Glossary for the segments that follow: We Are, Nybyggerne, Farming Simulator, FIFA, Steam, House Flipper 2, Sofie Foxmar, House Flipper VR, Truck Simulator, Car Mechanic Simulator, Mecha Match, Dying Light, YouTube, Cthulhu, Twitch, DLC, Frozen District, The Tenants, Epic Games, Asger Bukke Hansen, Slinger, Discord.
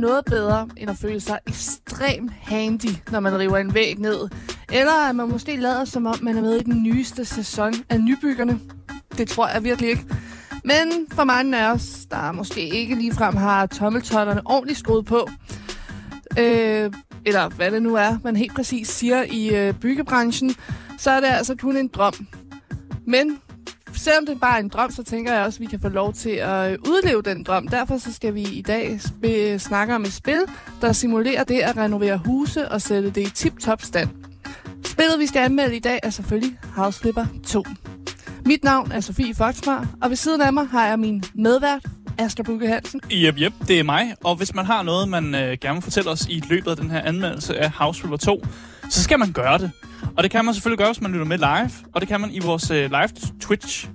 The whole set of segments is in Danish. Noget bedre, end at føle sig ekstremt handy, når man river en væg ned. Eller at man måske lader, som om man er med i den nyeste sæson af Nybyggerne. Det tror jeg virkelig ikke. Men for mange af os, der måske ikke ligefrem har tommeltotterne ordentligt skruet på, eller hvad det nu er, man helt præcis siger i byggebranchen, så er det altså kun en drøm. Men selvom det bare er en drøm, så tænker jeg også, at vi kan få lov til at udleve den drøm. Derfor så skal vi i dag snakke om et spil, der simulerer det at renovere huse og sætte det i tip-top stand. Spillet, vi skal anmelde i dag, er selvfølgelig House Flipper 2. Mit navn er Sofie Foxmar, og ved siden af mig har jeg min medvært, Asger Bukke Hansen. Jep, det er mig. Og hvis man har noget, man gerne vil fortælle os i løbet af den her anmeldelse af House Flipper 2, så skal man gøre det. Og det kan man selvfølgelig gøre, hvis man lytter med live. Og det kan man i vores live Twitch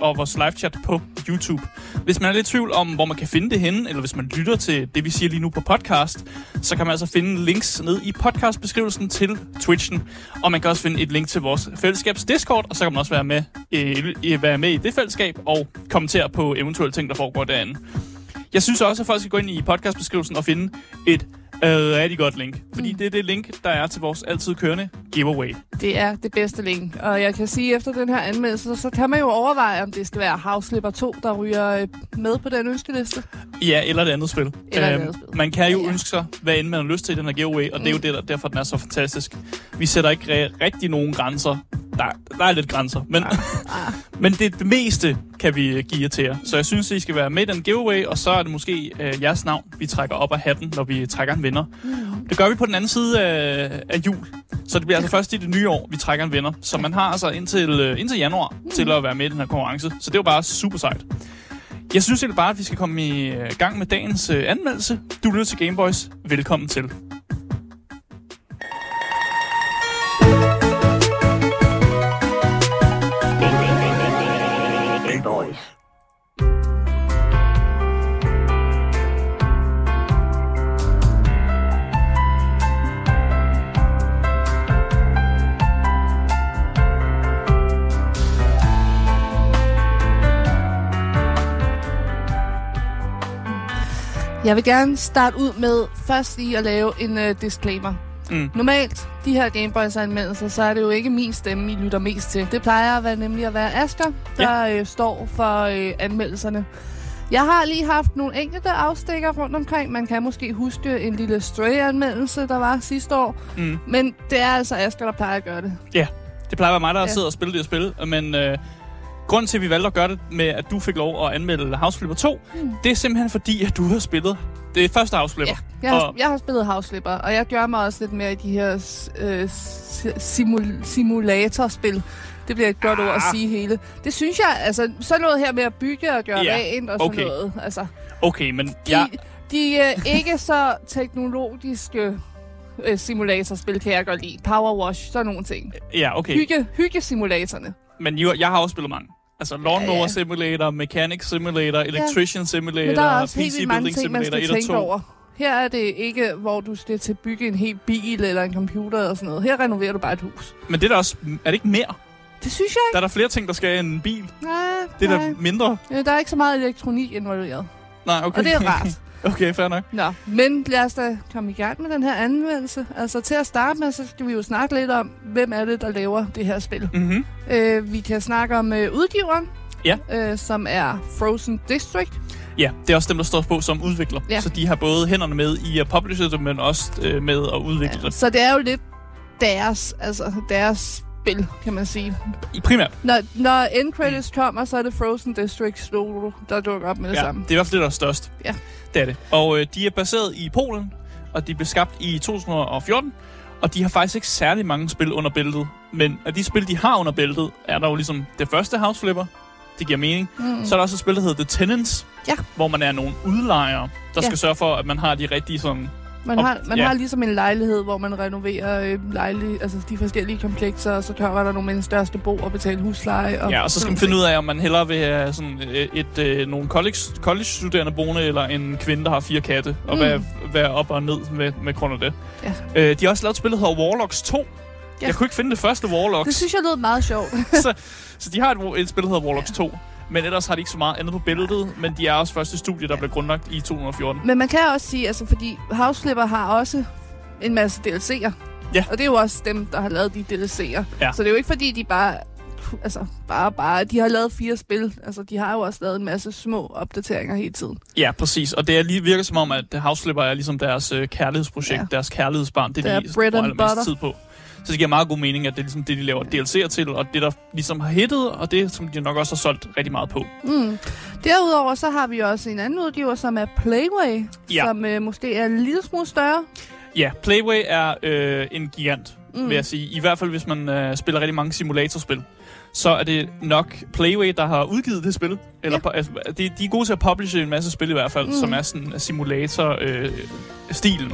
og vores live chat på YouTube. Hvis man er lidt i tvivl om, hvor man kan finde det henne, eller hvis man lytter til det, vi siger lige nu på podcast, så kan man altså finde links ned i podcastbeskrivelsen til Twitchen. Og man kan også finde et link til vores fællesskabs Discord, og så kan man også være med i det fællesskab og kommentere på eventuelle ting, der foregår derinde. Jeg synes også, at folk skal gå ind i podcastbeskrivelsen og finde et rigtig godt link. Fordi det er det link, der er til vores altid kørende giveaway. Det er det bedste link. Og jeg kan sige, at efter den her anmeldelse, så kan man jo overveje, om det skal være House Flipper 2, der ryger med på den ønskeliste. Ja, eller det andet spil. Man kan jo ønske sig, hvad end man har lyst til i den her giveaway, og det er jo det, derfor den er så fantastisk. Vi sætter ikke rigtig nogen grænser. Der er lidt grænser, men, men det meste kan vi give jer til jer. Så jeg synes, I skal være med i den giveaway, og så er det måske jeres navn, vi trækker op af hatten, når vi trækker en vinder. Det gør vi på den anden side af jul, så det bliver altså først i det nye år, vi trækker en vinder. Så man har altså indtil januar til at være med i den her konkurrence, så det er jo bare super sejt. Jeg synes egentlig bare, at vi skal komme i gang med dagens anmeldelse. Du lytter til Gameboys. Velkommen til. Jeg vil gerne starte ud med først lige at lave en disclaimer. Normalt, de her Gameboys-anmeldelser, så er det jo ikke min stemme, I lytter mest til. Det plejer at være Asger, der står for anmeldelserne. Jeg har lige haft nogle enkelte afstikker rundt omkring. Man kan måske huske en lille stray-anmeldelse, der var sidste år. Men det er altså Asger, der plejer at gøre det. Ja, det plejer at være mig, der sidder og spiller det og spiller. Men grunden til, at vi valgte at gøre det med, at du fik lov at anmelde House Flipper 2, det er simpelthen fordi, at du har spillet det første House Flipper. Ja, jeg har spillet House Flipper, og jeg gør mig også lidt mere i de her simulatorspil. Det bliver et godt ord at sige hele. Det synes jeg, altså sådan noget her med at bygge og gøre rent og sådan noget. Altså, men de ikke så teknologiske simulatorspil kan jeg godt lide. Powerwash, sådan nogle ting. Ja, okay. Hyggesimulatorerne. Men jeg har også spillet mange. Altså Lawnmower Simulator, Mechanic Simulator, Electrician Simulator, PC Building Simulator 1 og 2. Her er det ikke, hvor du skal til at bygge en hel bil eller en computer eller sådan noget. Her renoverer du bare et hus. Men det er der også, er det ikke mere? Det synes jeg ikke. Der er der flere ting, der skal end en bil. Nej, det er der mindre. Ja, der er ikke så meget elektronik involveret. Nej, okay. Og det er rart. Okay, fair nok. Nå, men lad os da komme i gang med den her anmeldelse. Altså til at starte med, så skal vi jo snakke lidt om, hvem er det, der laver det her spil. Vi kan snakke om udgiveren, som er Frozen District. Ja, det er også dem, der står på som udvikler. Ja. Så de har både hænderne med i at publishe det, men også med at udvikle det. Så det er jo lidt deres spil, kan man sige. I primært. Når end credits kommer, så er det Frozen District, der dukker op med det samme. Det er i hvert fald det, der er størst. Ja. Det er det. Og de er baseret i Polen, og de blev skabt i 2014, og de har faktisk ikke særlig mange spil under bæltet. Men af de spil, de har under bæltet, er der jo ligesom det første House Flipper. Det giver mening. Så er der også et spil, der hedder The Tenants, hvor man er nogle udlejere, der skal sørge for, at man har de rigtige sådan Man har ligesom en lejlighed, hvor man renoverer de forskellige komplekser, og så tør man der nogle med den største bo og betale husleje. Og ja, og så skal man finde ud af, om man hellere vil have sådan nogle college-studerende boende, eller en kvinde, der har 4 katte, og være op og ned med grund af det. Ja. De har også lavet spillet, der hedder Warlocks 2. Ja. Jeg kunne ikke finde det første Warlocks. Det synes jeg lød meget sjovt. så de har et spil, der hedder Warlocks 2. Men ellers har de ikke så meget andet på billedet, men de er også første studie, der blev grundlagt i 2014. Men man kan også sige, fordi House Flipper har også en masse DLC'er. Ja. Og det er jo også dem, der har lavet de DLC'er. Ja. Så det er jo ikke, fordi de bare... De har lavet 4 spil. Altså, de har jo også lavet en masse små opdateringer hele tiden. Ja, præcis. Og det er lige virker som om, at House Flipper er ligesom deres kærlighedsprojekt, deres kærlighedsbarn. Det er de bread and butter. Tid på. Så det giver meget god mening, at det er ligesom det, de laver DLC'er til, og det, der ligesom har hittet, og det, som de nok også har solgt rigtig meget på. Mm. Derudover så har vi også en anden udgiver, som er Playway, som måske er en lille smule større. Ja, Playway er en gigant, vil jeg sige. I hvert fald, hvis man spiller rigtig mange simulatorspil, så er det nok Playway, der har udgivet det spil. Eller de er gode til at publishe en masse spil i hvert fald, som er sådan simulator-stilen.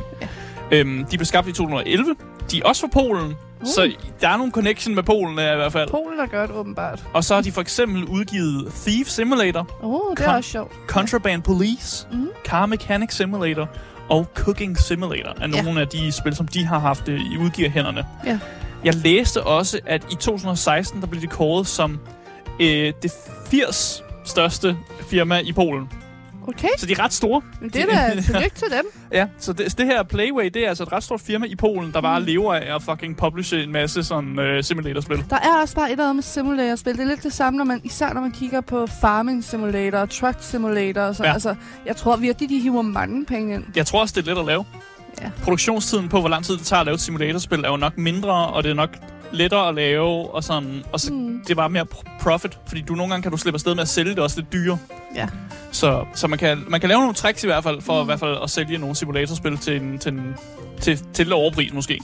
Ja. De blev skabt i 2011. De er også fra Polen, så der er nogle connection med Polen i hvert fald. Polen er godt, åbenbart. Og så har de for eksempel udgivet Thief Simulator. Det er også sjovt. Contraband Police, Car Mechanic Simulator og Cooking Simulator er nogle af de spil, som de har haft i udgiverhænderne. Ja. Jeg læste også, at i 2016, der blev de kåret som det 80 største firma i Polen. Okay. Så de er ret store. Det er da tillykke til dem. Ja, så det her Playway, det er altså et ret stort firma i Polen, der bare lever af at fucking publishe en masse sådan simulatorspil. Der er også bare et eller andet med simulatorspil. Det er lidt det samme, når man kigger på Farming Simulator, Truck Simulator og sådan. Ja. Altså, jeg tror virkelig, de hiver mange penge ind. Jeg tror også, det er let at lave. Ja. Produktionstiden på, hvor lang tid det tager at lave et simulatorspil, er jo nok mindre, og det er nok lettere at lave, og sådan, og så det er bare mere profit, fordi nogle gange kan du slippe afsted med at sælge det også lidt dyre. Ja. Så man kan lave nogle tricks i hvert fald, for i hvert fald at sælge nogle simulatorspil til overpris måske,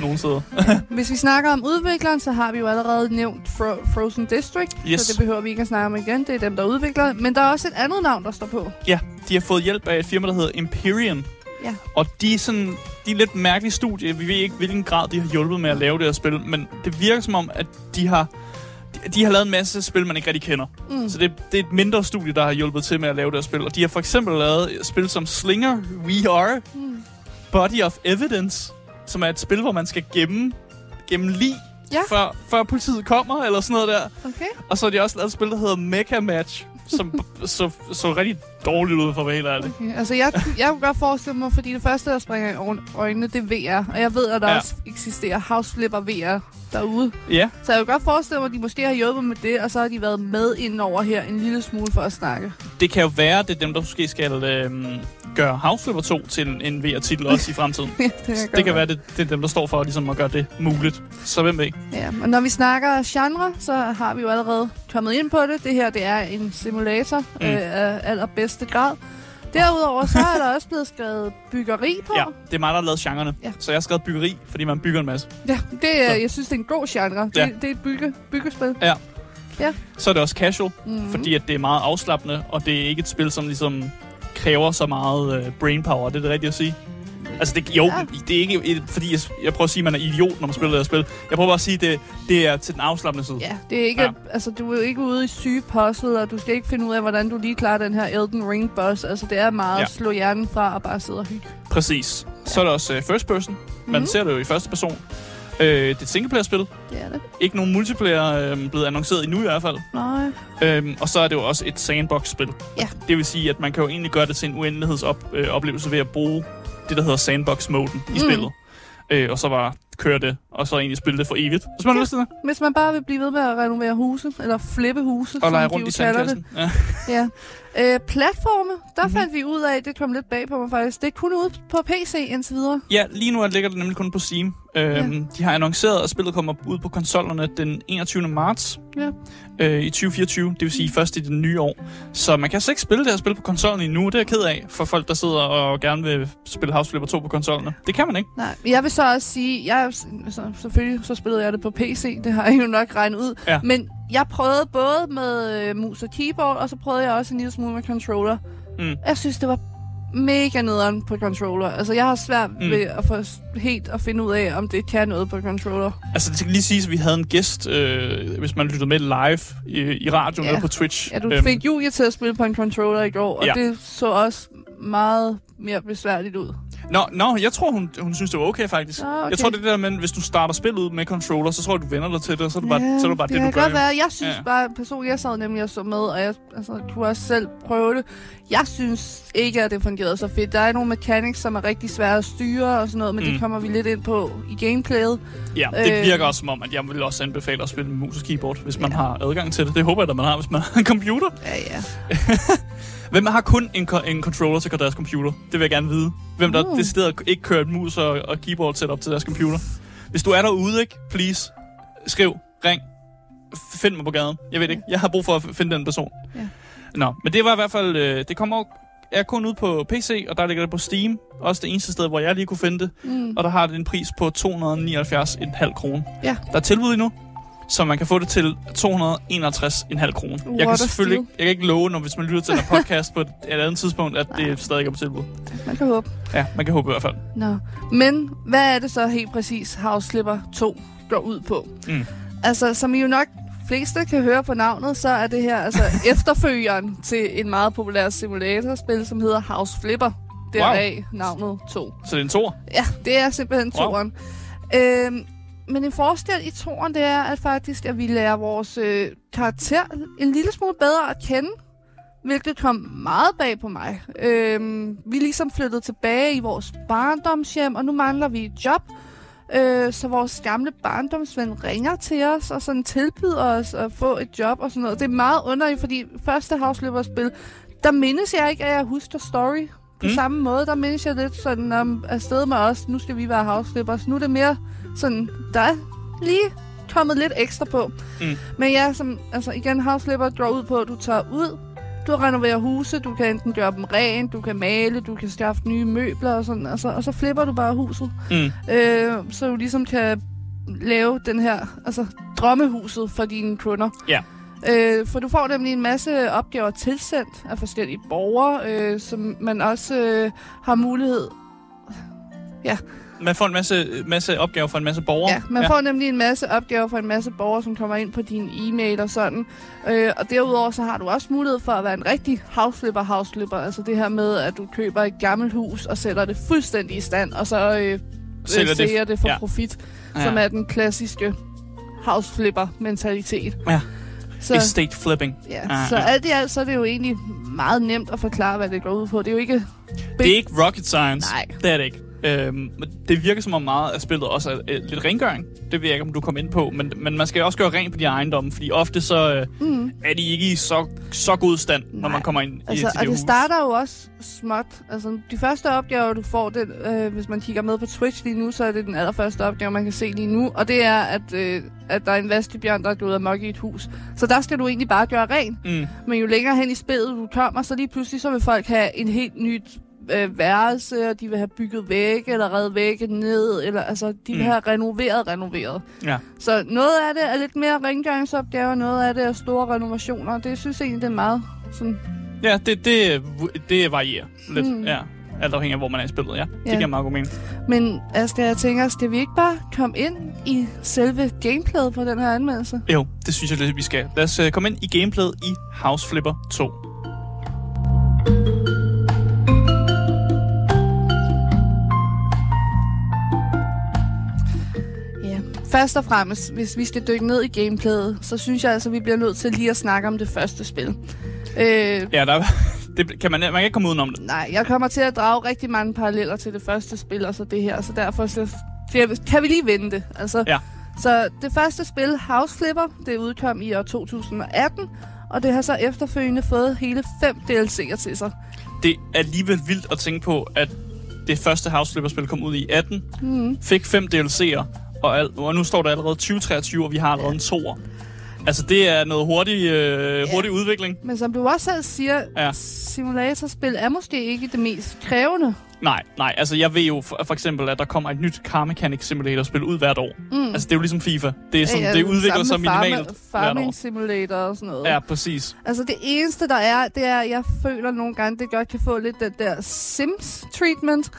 nogle steder. Ja. Hvis vi snakker om udvikleren, så har vi jo allerede nævnt Frozen District, så det behøver vi ikke at snakke om igen, det er dem, der udvikler, men der er også et andet navn, der står på. Ja, de har fået hjælp af et firma, der hedder Imperium. Ja. Og de er lidt mærkelige studier. Vi ved ikke, hvilken grad de har hjulpet med at lave det her spil, men det virker som om, at de har lavet en masse spil, man ikke rigtig kender. Så det er et mindre studie, der har hjulpet til med at lave det her spil. Og de har for eksempel lavet spil som Slinger, We Are, Body of Evidence, som er et spil, hvor man skal gemme lig, før politiet kommer, eller sådan noget der. Okay. Og så har de også lavet et spil, der hedder Mecha Match, som så rigtig dårligt ud for mig, helt ærligt. Okay. Altså, jeg kunne godt forestille mig, fordi det første, der springer i øjnene, det er VR. Og jeg ved, at der også eksisterer House Flipper VR derude. Ja. Så jeg kunne godt forestille mig, at de måske har hjulpet med det, og så har de været med indover her en lille smule for at snakke. Det kan jo være, det er dem, der måske skal gøre House Flipper 2 til en VR-titel også i fremtiden. Ja, det kan være, det er dem, der står for ligesom, at gøre det muligt. Så hvem ved? Ja, og når vi snakker genre, så har vi jo allerede kommet ind på det. Det her, det er en simulator af allerbedste grad. Derudover så er der også blevet skrevet byggeri på. Ja, det er mig, der har lavet genrerne. Ja. Så jeg har skrevet byggeri, fordi man bygger en masse. Ja, jeg synes, det er en god genre. Det er et byggespil. Ja. Ja. Så er det også casual, fordi at det er meget afslappende, og det er ikke et spil, som ligesom kræver så meget brainpower. Det er det rigtigt at sige. Altså, det er ikke, fordi jeg prøver at sige, at man er idiot, når man spiller det her spil. Jeg prøver bare at sige, at det er til den afslappende side. Ja, det er ikke, altså, du er ikke ude i syge puzzle, og du skal ikke finde ud af, hvordan du lige klarer den her Elden Ring-boss. Altså, det er meget at slå hjernen fra og bare sidde og hygge. Præcis. Ja. Så er der også first person. Man ser det jo i første person. Det er et singleplayer-spil. Det er det. Ikke nogen multiplayer blevet annonceret endnu i hvert fald. Nej. Og så er det jo også et sandbox-spil. Ja. Det vil sige, at man kan jo egentlig gøre det til en uendelighedsoplevelse ved at bruge det, der hedder sandbox-moden i spillet. Og så bare køre det, og så egentlig spille det for evigt. Hvis man har lyst til det. Hvis man bare vil blive ved med at renovere huse, eller flippe huse, og lege rundt i sandkassen. Ja. Platforme, der fandt vi ud af, det kom lidt bag på mig faktisk, det er kun ude på PC indtil videre. Ja, lige nu ligger det nemlig kun på Steam. De har annonceret, at spillet kommer ud på konsollerne den 21. marts i 2024, det vil sige først i det nye år. Så man kan altså ikke spille det her spil på konsollen endnu, det er jeg ked af for folk, der sidder og gerne vil spille House Flipper 2 på konsollerne. Det kan man ikke. Nej, jeg vil så også sige, selvfølgelig så spillede jeg det på PC, det har jeg jo nok regnet ud, men jeg prøvede både med mus og keyboard, og så prøvede jeg også en lille smule med controller. Jeg synes, det var mega nederen på controller. Altså, jeg har svært ved at få helt at finde ud af, om det kan noget på controller. Altså, det skal lige siges, at vi havde en gæst, hvis man lyttede med live i radioen eller på Twitch. Ja, du fik Julia til at spille på en controller i går, og det så også meget mere besværligt ud. Nå, jeg tror, hun synes, det var okay, faktisk. Okay. Jeg tror, det der med, hvis du starter spillet ud med controller, så tror jeg, du vender dig til det, og så er det bare det, du gør. Det kan godt være. Jeg synes bare, personligt, jeg sad nemlig og så med, og jeg kunne også selv prøve det. Jeg synes ikke, at det fungerede så fedt. Der er nogle mechanics, som er rigtig svære at styre og sådan noget, men det kommer vi lidt ind på i gameplayet. Ja, det virker også som om, at jeg vil også anbefale at spille med mus og keyboard, hvis man har adgang til det. Det håber jeg, at man har, hvis man har en computer. Ja. Hvem har kun en controller til deres computer? Det vil jeg gerne vide. Hvem der decideret ikke kører et mus og keyboard setup til deres computer. Hvis du er derude, ikke? Please, skriv, ring, find mig på gaden. Jeg ved ikke. Jeg har brug for at finde den person. Ja. Nå, men det var i hvert fald... det kommer kun ud på PC, og der ligger det på Steam. Også det eneste sted, hvor jeg lige kunne finde det. Og der har det en pris på 279,5 kroner. Ja. Der er tilbud endnu, så man kan få det til 261,5 kroner. Jeg kan ikke love, når hvis man lytter til en podcast på et andet tidspunkt, at det stadig er på tilbud. Man kan håbe. Ja, man kan håbe i hvert fald. Nå. Men hvad er det så helt præcis, House Flipper 2 går ud på? Altså, som I jo nok fleste kan høre på navnet, så er det her altså efterfølgeren til en meget populær simulatorspil, som hedder House Flipper. Deraf navnet 2. Så det er en toer? Ja, det er simpelthen toeren. Men en forskel i toren, det er at faktisk, at vi lærer vores karakter en lille smule bedre at kende, hvilket kom meget bag på mig. Vi er ligesom flyttet tilbage i vores barndomshjem, og nu mangler vi et job. Så vores gamle barndomsven ringer til os og sådan tilbyder os at få et job og sådan noget. Det er meget underligt, fordi første House Flipper-spil, der mindes jeg ikke, at jeg husker story på samme måde. Der mindes jeg lidt sådan om afsted med os. Nu skal vi være House Flippers. Nu er det mere sådan, der er lige kommet lidt ekstra på. Men ja, igen, House Flipper går ud på, at du tager ud, du renoverer huse, du kan enten gøre dem rent, du kan male, du kan skaffe nye møbler og sådan, og så flipper du bare huset. Så du ligesom kan lave den her, drømmehuset for dine kunder. Ja. For du får nemlig en masse opgaver tilsendt af forskellige borgere, som man også har mulighed... Ja. Man får en masse opgaver fra en masse borgere. Ja, man får nemlig en masse opgaver fra en masse borgere, som kommer ind på din e-mail og sådan. Og derudover så har du også mulighed for at være en rigtig house flipper. Altså det her med, at du køber et gammelt hus og sætter det fuldstændig i stand, og så sælger det for profit, som er den klassiske house flipper mentalitet. Ja. Estate flipping. Så alt i alt, så er det jo egentlig meget nemt at forklare, hvad det går ud på. Det er jo ikke... Det er ikke rocket science. Nej. Det er det ikke. Det virker som om meget af spillet også er lidt rengøring. Det ved jeg ikke, om du kommer ind på. Men man skal også gøre rent på de ejendomme, fordi ofte så er de ikke i så god stand, når man kommer ind til det hus. Og det starter jo også småt. Altså, de første opgaver, du får, det, hvis man kigger med på Twitch lige nu, så er det den allerførste opgave, man kan se lige nu. Og det er, at der er en vaskebjørn, der er gået amok i et hus. Så der skal du egentlig bare gøre rent. Men jo længere hen i spillet du kommer, så lige pludselig så vil folk have en helt nyt... værelse, og de vil have bygget vægge, eller reddet vægge ned, eller de vil have renoveret. Ja. Så noget af det er lidt mere rengøringsopgaver, noget af det er store renovationer. Det synes jeg egentlig, det er meget sådan... Ja, det varierer lidt, alt afhængig af, hvor man er i spillet, Det giver meget god mening. Men Asger, jeg tænker, skal vi ikke bare komme ind i selve gameplayet på den her anmeldelse? Jo, det synes jeg lidt, vi skal. Lad os komme ind i gameplayet i House Flipper 2. Først og fremmest, hvis vi skal dykke ned i gameplayet, så synes jeg vi bliver nødt til lige at snakke om det første spil. Man kan ikke komme udenom det. Nej, jeg kommer til at drage rigtig mange paralleller til det første spil, og så det her, så derfor kan vi lige vende det. Så det første spil, House Flipper, det udkom i år 2018, og det har så efterfølgende fået hele 5 DLC'er til sig. Det er alligevel vildt at tænke på, at det første House Flipper-spil kom ud i 18, fik 5 DLC'er, og nu står der allerede 2023, og vi har allerede en toer. Altså, det er noget hurtig, hurtig udvikling. Men som du også selv siger, simulatorspil er måske ikke det mest krævende. Nej. Altså, jeg ved jo for eksempel, at der kommer et nyt Car Mechanic Simulator-spil ud hvert år. Mm. Altså, det er jo ligesom FIFA. Det er sådan, det udvikler sig minimalt Farming Simulator og sådan noget. Ja, præcis. Altså, det eneste, der er, det er, at jeg føler nogle gange, det godt kan få lidt den der Sims-treatment.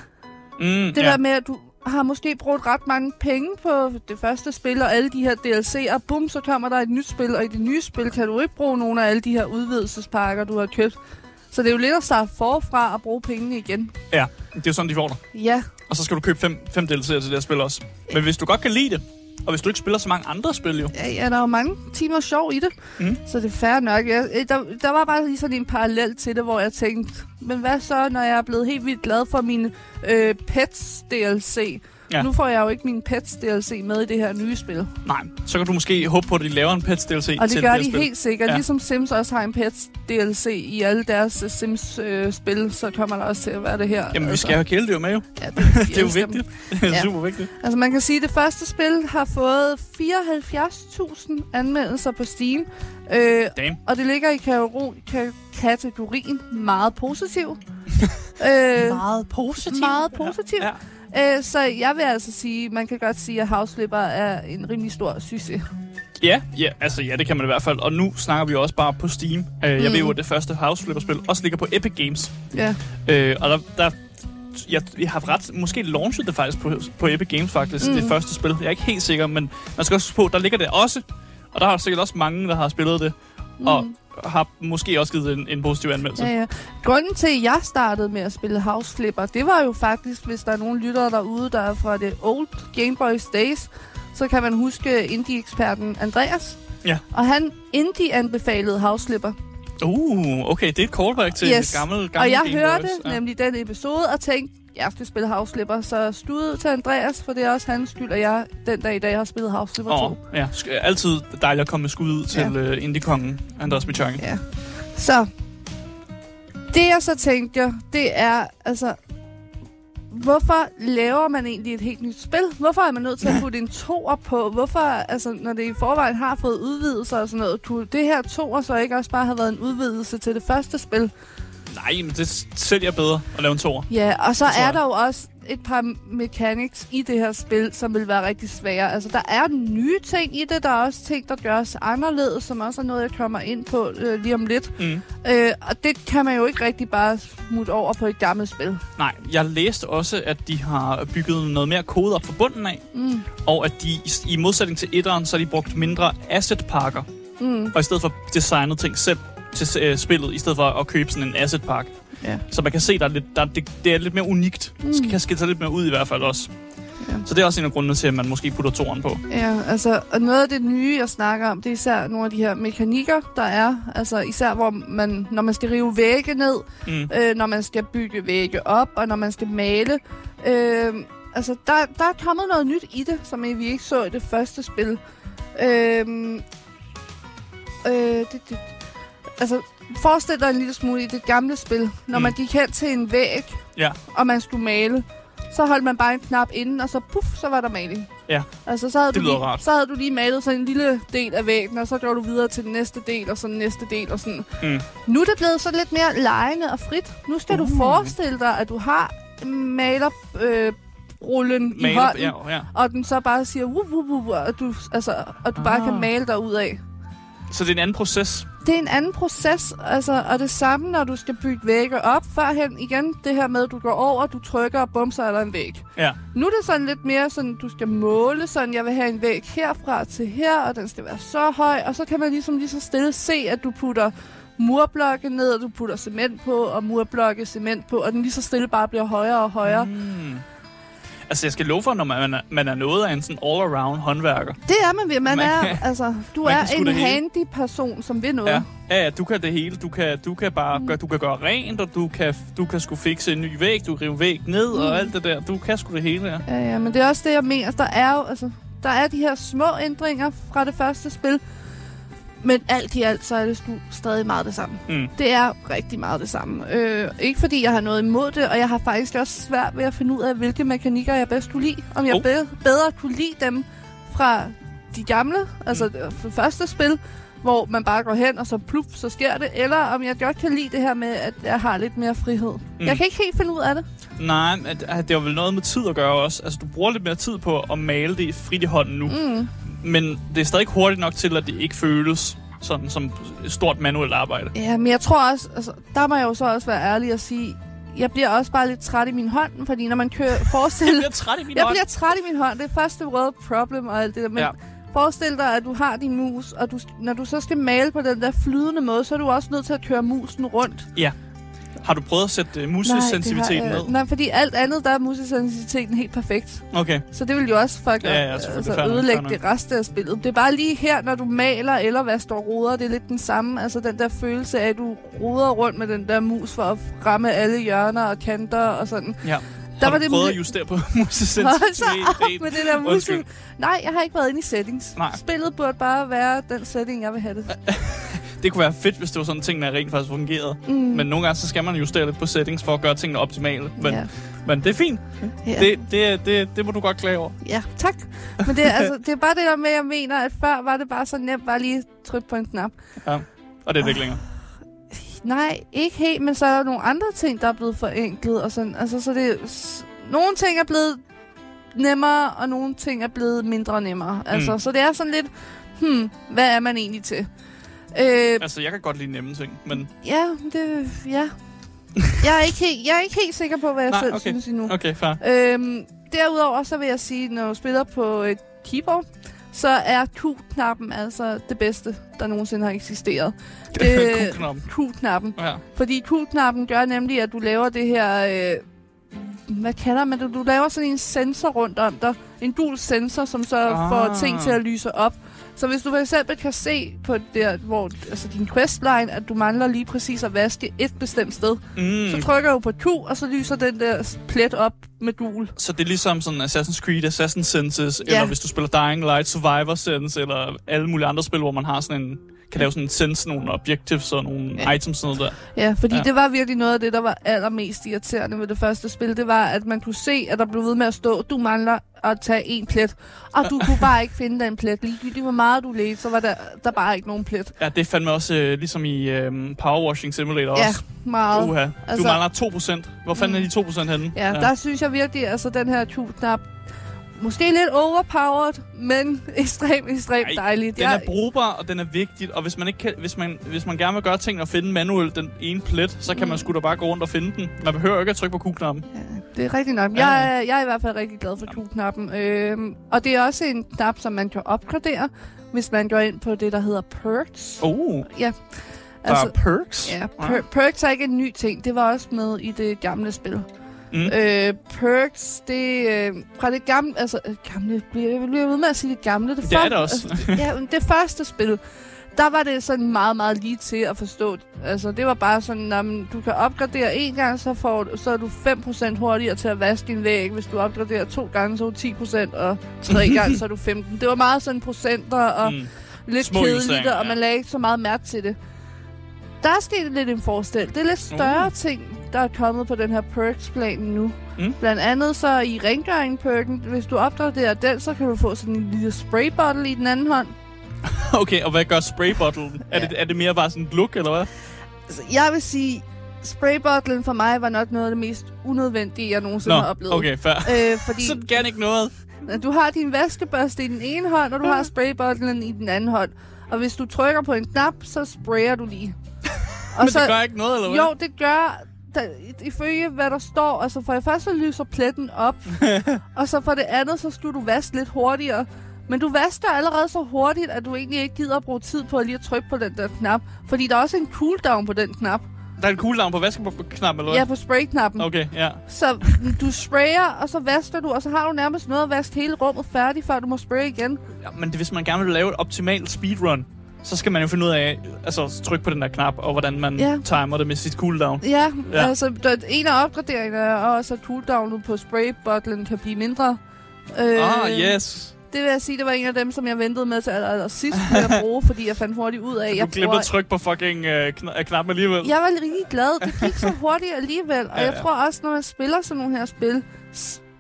Der med, at du har måske brugt ret mange penge på det første spil og alle de her DLC'er. Bum, så kommer der et nyt spil, og i det nye spil kan du ikke bruge nogle af alle de her udvidelsespakker, du har købt. Så det er jo lidt at starte forfra og bruge pengene igen. Ja, det er jo sådan, de får dig. Ja. Og så skal du købe fem DLC'er til det her spil også. Men hvis du godt kan lide det, og hvis du ikke spiller så mange andre spil jo. Ja, der er jo mange timer sjov i det. Mm. Så det er fair nok. Der var bare lige sådan en parallel til det, hvor jeg tænkte, men hvad så, når jeg er blevet helt vildt glad for min Pets DLC? Ja. Nu får jeg jo ikke min Pets DLC med i det her nye spil. Nej, så kan du måske håbe på, at de laver en Pets DLC til det her spil. Og det gør de helt sikkert. Ja. Ligesom Sims også har en Pets DLC i alle deres Sims-spil, så kommer der også til at være det her. Jamen, vi skal jo have kæledyr med jo. Ja, det er jo vigtigt. Ja. Super vigtigt. Altså, man kan sige, at det første spil har fået 74.000 anmeldelser på Steam. Og det ligger i kategorien meget positiv. Meget positiv? Meget positiv. Ja. Så jeg vil altså sige, man kan godt sige, at House Flipper er en rimelig stor succes. Ja, det kan man i hvert fald. Og nu snakker vi også bare på Steam. Jeg ved jo, at det første House Flipper-spil også ligger på Epic Games. Ja. Og jeg har måske launchet det faktisk på Epic Games faktisk, det første spil. Jeg er ikke helt sikker, men man skal også på, der ligger det også. Og der har sikkert også mange, der har spillet det. Og har måske også givet en positiv anmeldelse. Ja. Grunden til, at jeg startede med at spille House Flipper, det var jo faktisk, hvis der er nogen lyttere derude, der er fra det old Game Boys days, så kan man huske indie-eksperten Andreas. Ja. Og han indie-anbefalede House Flipper. Okay, det er et callback til et gammelt Game Boys. Og jeg hørte nemlig den episode og tænkte, jeg skal spille House Flipper, så studet til Andreas, for det er også hans skyld, og jeg den dag i dag har spillet House Flipper 2. Ja, altid dejligt at komme med skud ud til indie-kongen, Andreas Michang. Ja. Så det jeg så tænkte jo, det er altså, hvorfor laver man egentlig et helt nyt spil? Hvorfor er man nødt til at putte en toer på? Hvorfor, altså når det i forvejen har fået udvidelser og sådan noget, kunne det her toer så ikke også bare have været en udvidelse til det første spil? Nej, men det sælger bedre at lave en toer. Ja, og så er der jo også et par mechanics i det her spil, som vil være rigtig svære. Altså, der er nye ting i det. Der er også ting, der gøres anderledes, som også er noget, jeg kommer ind på lige om lidt. Og det kan man jo ikke rigtig bare smutte over på et gammelt spil. Nej, jeg læste også, at de har bygget noget mere kode op fra bunden af. Og at de, i modsætning til etteren, så har de brugt mindre assetpakker. Og i stedet for designet ting selv til spillet, i stedet for at købe sådan en assetpark. Ja. Så man kan se, det er lidt mere unikt. Det kan skille sig lidt mere ud i hvert fald også. Ja. Så det er også en af grundene til, at man måske putter toren på. Ja, altså, og noget af det nye, jeg snakker om, det er især nogle af de her mekanikker, der er. Altså især, hvor man, når man skal rive vægge ned, når man skal bygge vægge op, og når man skal male. Altså, der er kommet noget nyt i det, som vi ikke så i det første spil. Altså, forestil dig en lille smule i det gamle spil. Når man gik hen til en væg, og man skulle male, så holdt man bare en knap inden, og så puff, så var der maling. Ja, altså, så havde du lige malet sådan en lille del af væggen, og så går du videre til den næste del, og så den næste del, og sådan. Nu er det blevet så lidt mere legende og frit. Nu skal du forestille dig, at du har malerrullen i hånden, og den så bare siger, og du bare kan male dig ud af. Så det er en anden proces? Det er en anden proces, altså, og det samme, når du skal bygge vægge op. Førhen igen det her med, at du går over, du trykker, og bum, så er der en væg. Ja. Nu er det sådan lidt mere sådan, du skal måle sådan, jeg vil have en væg herfra til her, og den skal være så høj. Og så kan man ligesom lige så stille se, at du putter murblokke ned, og du putter cement på, og murblokke cement på, og den lige så stille bare bliver højere og højere. Altså, jeg skal love for, når man er noget af en sådan all-around håndværker. Det er man. Du er en handy person, som vil noget. Ja, du kan det hele. Du kan gøre rent, og du kan sgu fikse en ny væg, du kan rive væg ned, og alt det der. Du kan sgu det hele, ja. Ja, men det er også det, jeg mener. Der er de her små ændringer fra det første spil, men alt i alt, så er det stadig meget det samme. Det er rigtig meget det samme. Ikke fordi jeg har noget imod det, og jeg har faktisk også svært ved at finde ud af, hvilke mekanikker jeg bedst kunne lide. Om jeg bedre kunne lide dem fra de gamle, altså det første spil, hvor man bare går hen, og så plup, så sker det. Eller om jeg godt kan lide det her med, at jeg har lidt mere frihed. Jeg kan ikke helt finde ud af det. Nej, det er vel noget med tid at gøre også. Altså, du bruger lidt mere tid på at male det frit i hånden nu. Men det er stadig hurtigt nok til, at det ikke føles sådan som et stort manuelt arbejde. Ja, men jeg tror også, altså, der må jeg jo så også være ærlig og sige, jeg bliver også bare lidt træt i min hånd, fordi når man kører forestil... Jeg bliver træt i min hånd. Det er første world problem og alt det der, men... Ja. Forestil dig, at du har din mus, og når du så skal male på den der flydende måde, så er du også nødt til at køre musen rundt. Ja. Har du prøvet at sætte musesensitiviteten ned? Nej, fordi alt andet, der er musesensitiviteten helt perfekt. Okay. Så det vil jo også ødelægge det resten af spillet. Det er bare lige her, når du maler eller vasker ruder, det er lidt den samme. Altså den der følelse af, at du ruder rundt med den der mus for at ramme alle hjørner og kanter og sådan. Ja. Der har du prøvet at justere på musesensitivitet? Med det der musik. Nej, jeg har ikke været inde i settings. Nej. Spillet burde bare være den setting, jeg vil have det. Det kunne være fedt, hvis det var sådan ting, der rent faktisk fungerede. Men nogle gange, så skal man justere lidt på settings for at gøre tingene optimale. Men det er fint. Yeah. Det må du godt klage over. Ja, tak. Men det er, altså, det er bare det der med, jeg mener, at før var det bare så nemt bare lige trykke på en knap. Ja, og det er det ikke længere. Nej, ikke helt, men så er der nogle andre ting, der er blevet forenklet og sådan. Altså, så det... Nogle ting er blevet nemmere, og nogle ting er blevet mindre nemmere. Altså, så det er sådan lidt... hvad er man egentlig til? Altså, jeg kan godt lide nemme ting, men... Ja, det... Ja. Jeg er ikke helt sikker på, hvad jeg synes endnu. Okay, fair. Derudover, så vil jeg sige, når du spiller på et keyboard... så er Q-knappen altså det bedste, der nogensinde har eksisteret. Q-knappen. Ja. Fordi Q-knappen gør nemlig, at du laver det her... hvad kalder man det? Du laver sådan en sensor rundt om dig. En dual sensor, som så får ting til at lyse op. Så hvis du for eksempel kan se på der, hvor, altså din questline, at du mangler lige præcis at vaske et bestemt sted, så trykker du på Q, og så lyser den der plet op med dual. Så det er ligesom sådan Assassin's Creed, Assassin's Senses, eller hvis du spiller Dying Light, Survivor Sense, eller alle mulige andre spil, hvor man har sådan en... kan lave sådan en sense, nogle objectives og nogle items sådan noget der. Ja, fordi det var virkelig noget af det, der var allermest irriterende ved det første spil. Det var, at man kunne se, at der blev ved med at stå, du mangler at tage en plet. Og du kunne bare ikke finde den plet. Ligegyldigt hvor meget du ledte, så var der bare ikke nogen plet. Ja, det fandt man også ligesom i Powerwash Simulator også. Ja, meget. Uha. Du mangler 2%. Hvor fanden er de 2% henne? Ja, der synes jeg virkelig, altså den her Q-knap, måske lidt overpowered, men ekstremt dejligt. Den er brugbar, og den er vigtig, og hvis man ikke kan, hvis man gerne vil gøre ting og finde manuelt den ene plet, så kan man sgu da bare gå rundt og finde den. Man behøver ikke at trykke på Q-knappen. Ja, det er rigtigt nok. Jeg er i hvert fald rigtig glad for Q-knappen. Og det er også en knap, som man kan opgradere, hvis man går ind på det, der hedder perks. Ja. Altså, perks? Ja, perks er ikke en ny ting. Det var også med i det gamle spil. Perks, det fra det gamle, altså gamle, bliver ved med at sige det gamle. Det er det også. Altså, det første spil, der var det sådan meget, meget lige til at forstå. Altså, det var bare sådan, at du kan opgradere en gang, så er du 5% hurtigere til at vaske din væg. Hvis du opgraderer to gange, så er du 10%, og tre gange, så er du 15%. Det var meget sådan procenter og lidt kedeligt, og man lagde ikke så meget mærke til det. Der er sket lidt en forskel. Det er lidt større ting, der er kommet på den her perks-plan nu. Blandt andet så i rengøring-perken, hvis du opgraderer den, så kan du få sådan en lille spraybottle i den anden hånd. Okay, og hvad gør spraybottlen? Er det mere bare sådan et look, eller hvad? Altså, jeg vil sige, spraybottlen for mig var nok noget af det mest unødvendige, jeg nogensinde har oplevet. Okay, fair. Fordi... så gerne ikke noget. Du har din vaskebørste i den ene hånd, og du har spraybottlen i den anden hånd. Og hvis du trykker på en knap, så sprayer du lige. Men så, det gør ikke noget, eller hvad? Jo, det gør... Ifølge hvad der står, altså for det første så lyser pletten op, og så for det andet, så skulle du vaske lidt hurtigere. Men du vasker allerede så hurtigt, at du egentlig ikke gider at bruge tid på at lige at trykke på den der knap. Fordi der er også en cooldown på den knap. Der er en cooldown på vaskeknappen, eller hvad? Ja, på sprayknappen. Okay, ja. Så du sprayer, og så vasker du, og så har du nærmest noget at vaske hele rummet færdigt, før du må spraye igen. Ja, men hvis man gerne vil lave et optimalt speedrun, så skal man jo finde ud af, altså trykke på den der knap, og hvordan man timer det med sit cooldown. Ja, altså en af opgraderingerne er også, at cooldownet på spraybottlen kan blive mindre. Yes. Det vil jeg sige, det var en af dem, som jeg ventede med til allersidst med at bruge, fordi jeg fandt hurtigt ud af, at jeg glemte at trykke på fucking knappen alligevel. Jeg var rigtig glad. Det gik så hurtigt alligevel. Og jeg tror også, når man spiller sådan nogle her spil,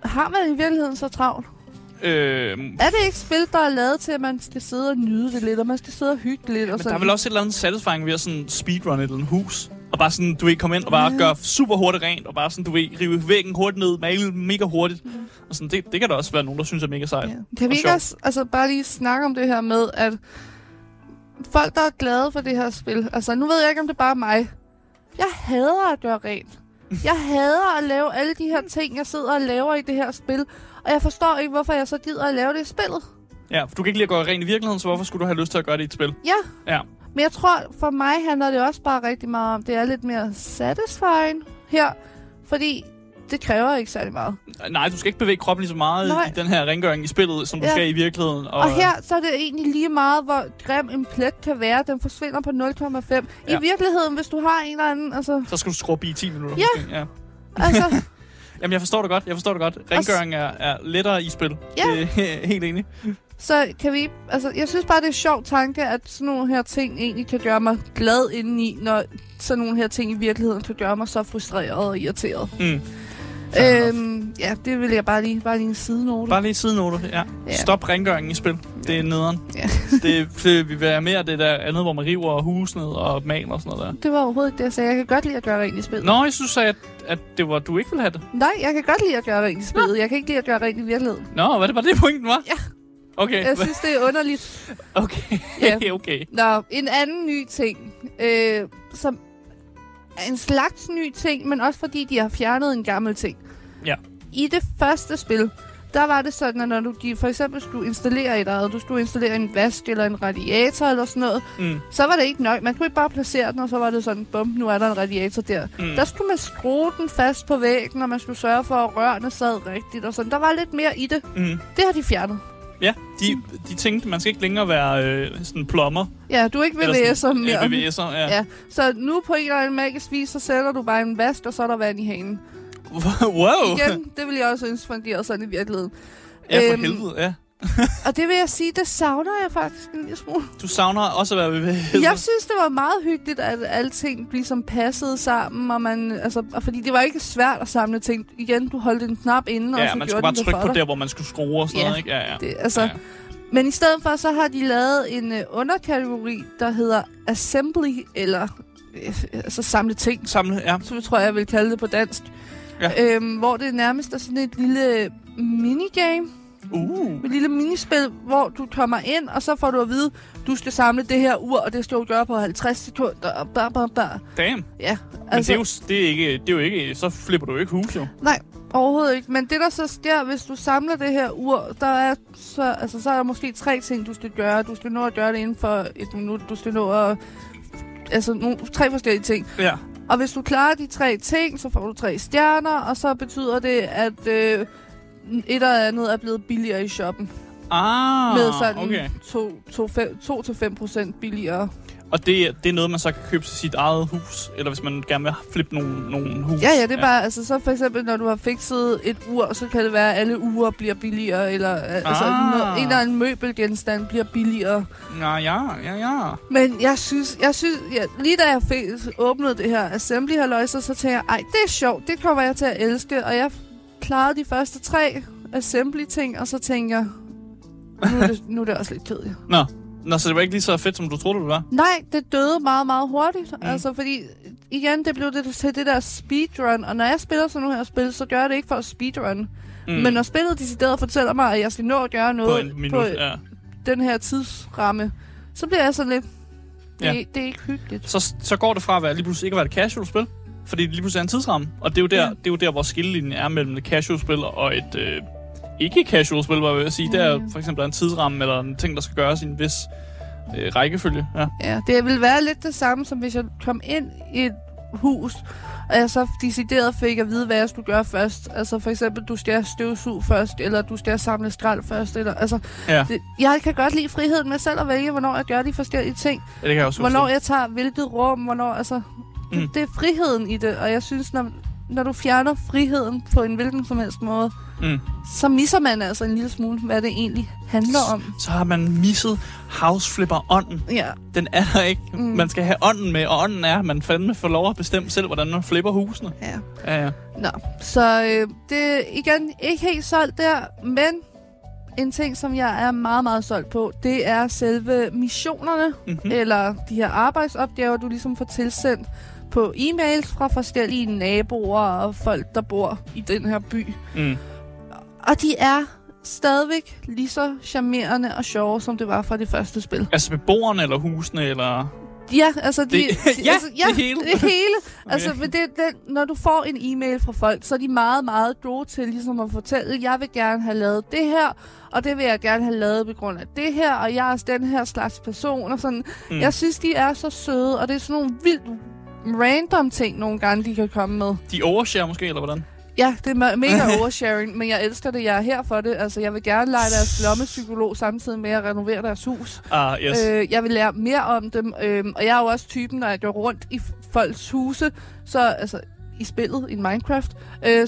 har man i virkeligheden så travlt. Er det ikke spil, der er lavet til, at man skal sidde og nyde det lidt, og man skal sidde og hygge lidt? Ja, og men der er vel også et eller andet satisfying ved at sådan speedrun et eller andet hus, og bare sådan, du ved, komme ind og bare gøre super hurtigt rent, og bare sådan, du ved, rive væggen hurtigt ned, male mega hurtigt. Og sådan, det kan der også være nogen, der synes er mega sejt. Ja. Kan vi ikke også, altså bare lige snakke om det her med, at folk, der er glade for det her spil, altså nu ved jeg ikke, om det bare er mig. Jeg hader at gøre rent. Jeg hader at lave alle de her ting, jeg sidder og laver i det her spil. Og jeg forstår ikke, hvorfor jeg så gider at lave det i spillet. Ja, for du kan ikke lide at gøre rent i virkeligheden, så hvorfor skulle du have lyst til at gøre det i et spil? Ja. Ja. Men jeg tror, for mig handler det også bare rigtig meget om, det er lidt mere satisfying her. Fordi det kræver ikke særlig meget. Nej, du skal ikke bevæge kroppen lige så meget i den her rengøring i spillet, som du skal i virkeligheden. Og her så er det egentlig lige meget, hvor grim en plet kan være. Den forsvinder på 0,5. I virkeligheden, hvis du har en eller anden... Altså... Så skal du skrubbe i 10 minutter. Ja. Altså... Jamen, jeg forstår det godt. Rengøring er lettere i spil. Ja. Helt enig. Så kan vi... Altså, jeg synes bare, det er en sjov tanke, at sådan nogle her ting egentlig kan gøre mig glad indeni, når sådan nogle her ting i virkeligheden kan gøre mig så frustreret og irriteret. Mm. Ja, det vil jeg bare lige en sidenote. Bare lige en sidenote, ja. Stop rengøringen i spil. Det er nederen. Ja. det vil være mere det der andet, hvor man river husene og maler og sådan noget der. Det var overhovedet ikke det, jeg sagde. Jeg kan godt lide at gøre rent i spil. Nå, jeg synes, at det var, du ikke ville have det. Nej, jeg kan godt lide at gøre rent i spil. Jeg kan ikke lide at gøre rent i virkeligheden. Nå, var det bare det pointen var? Ja. Okay. Jeg synes, det er underligt. Okay. Ja. Okay. Nå, en anden ny ting, som... En slags ny ting, men også fordi de har fjernet en gammel ting. Ja. I det første spil, der var det sådan, at når du for eksempel skulle installere et eget, du skulle installere en vask eller en radiator eller sådan noget, så var det ikke nok. Man kunne ikke bare placere den, og så var det sådan, bum, nu er der en radiator der. Der skulle man skrue den fast på væggen, og man skulle sørge for, at rørene sad rigtigt og sådan. Der var lidt mere i det. Det har de fjernet. Ja, de tænkte, man skal ikke længere være sådan plommer. Ja, du er ikke VVS'er mere. Ja. Så nu på en eller anden magisk vis, så sætter du bare en vask, og så er der vand i hanen. Wow! Igen, det vil jeg også synes fungerer sådan i virkeligheden. Ja, for helvede, ja. Og det vil jeg sige, det savner jeg faktisk en lille smule. Du savner også at være VVS'er? Jeg synes, det var meget hyggeligt, at alting ligesom passede sammen, og man, altså, fordi det var ikke svært at samle ting. Igen, du holdt en knap inden, og så gjorde den det for dig. Ja, man skulle bare trykke på der, hvor man skulle skrue og sådan noget, ikke? Ja. Det, altså, ja. Men i stedet for, så har de lavet en underkategori, der hedder assembly, eller altså samle ting. Samle, ja. Så tror jeg vil kalde det på dansk. Ja. Hvor det nærmest er sådan et lille minigame. Et lille minispil, hvor du kommer ind, og så får du at vide, du skal samle det her ur, og det skal du gøre på 50 sekunder, og bare. Damn. Ja, altså. Men det er jo ikke, så flipper du jo ikke hus, jo. Nej, overhovedet ikke. Men det, der så sker, hvis du samler det her ur, så er der måske 3 ting, du skal gøre. Du skal nå at gøre det inden for et minut. Du skal nå at... Altså, 3 forskellige ting. Ja. Og hvis du klarer de 3 ting, så får du 3 stjerner, og så betyder det, at... et eller andet er blevet billigere i shoppen. Med sådan 2-5% billigere. Og det er noget, man så kan købe til sit eget hus, eller hvis man gerne vil flippe nogle hus. Ja, det er bare, altså så for eksempel, når du har fikset et ur, så kan det være, at alle uger bliver billigere, eller altså, en eller anden møbelgenstand bliver billigere. Ja. Men jeg synes, lige da jeg åbnede det her assembly-halløjser, så tænkte jeg, ej, det er sjovt, det kommer jeg til at elske, og jeg klarede de første 3 assembly-ting, og så tænkte jeg, nu er det også lidt kedeligt. Nå, så det var ikke lige så fedt, som du troede, det var? Nej, det døde meget, meget hurtigt. Altså, fordi, igen, det blev til det der speedrun, og når jeg spiller sådan nogle her spil, så gør jeg det ikke for at speedrun. Men når spillet decideret fortæller mig, at jeg skal nå at gøre noget på, en minut, den her tidsramme, så bliver jeg sådan lidt, det er ikke hyggeligt. Så går det fra at være lige pludselig ikke at være et casual-spil? Fordi det lige pludselig er en tidsramme, og det er jo der, hvor skillelinjen er mellem et casual-spil og et ikke-casual-spil, hvad jeg vil sige. Det er for eksempel en tidsramme eller en ting, der skal gøres i en vis rækkefølge. Ja, det vil være lidt det samme, som hvis jeg kom ind i et hus, og jeg så decideret fik at vide, hvad jeg skulle gøre først. Altså for eksempel, du skal støvsuge først, eller du skal samle skrald først. Eller, altså, jeg kan godt lide friheden med selv at vælge, hvornår jeg gør de forskellige ting. Ja, det kan jeg også hvornår jeg tager hvilket rum, hvornår... Altså, det er friheden i det, og jeg synes, når du fjerner friheden på en hvilken som helst måde, så misser man altså en lille smule, hvad det egentlig handler om. Så har man misset House Flipper ånden. Ja. Den er der ikke. Man skal have ånden med, og ånden er, at man fandme får lov at bestemme selv, hvordan man flipper husene. Ja. Nå, så det igen ikke helt solgt der, men en ting, som jeg er meget, meget solgt på, det er selve missionerne, eller de her arbejdsopgaver, du ligesom får tilsendt på e-mails fra forskellige naboer og folk, der bor i den her by. Mm. Og de er stadigvæk lige så charmerende og sjove, som det var fra det første spil. Altså beboerne eller husene, eller... Ja, altså det hele. Altså, okay. det, når du får en e-mail fra folk, så er de meget, meget gode til ligesom at fortælle, jeg vil gerne have lavet det her, og det vil jeg gerne have lavet på grund af det her, og jeg er også den her slags person, og sådan. Mm. Jeg synes, de er så søde, og det er sådan nogle vildt random ting nogle gange, de kan komme med. De overshare måske, eller hvordan? Ja, det er mega oversharing, men jeg elsker det. Jeg er her for det. Altså, jeg vil gerne lege deres lommepsykolog samtidig med at renovere deres hus. Yes. Jeg vil lære mere om dem. Og jeg er jo også typen, når jeg går rundt i folks huse, så altså i spillet, i Minecraft. Du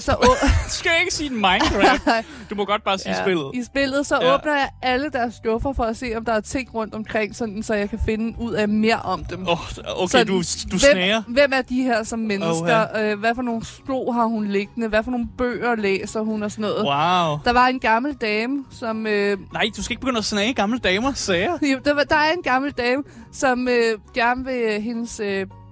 skal ikke sige Minecraft. Du må godt bare sige spillet. I spillet, så åbner jeg alle deres skuffer for at se, om der er ting rundt omkring, sådan, så jeg kan finde ud af mere om dem. Okay, sådan, du snager. Hvem er de her som mennesker? Hvad for nogle sko har hun liggende? Hvad for nogle bøger læser hun og sådan noget? Wow. Der var en gammel dame, som... Nej, du skal ikke begynde at snage gamle damer, sager. Der er en gammel dame, som gerne vil hendes...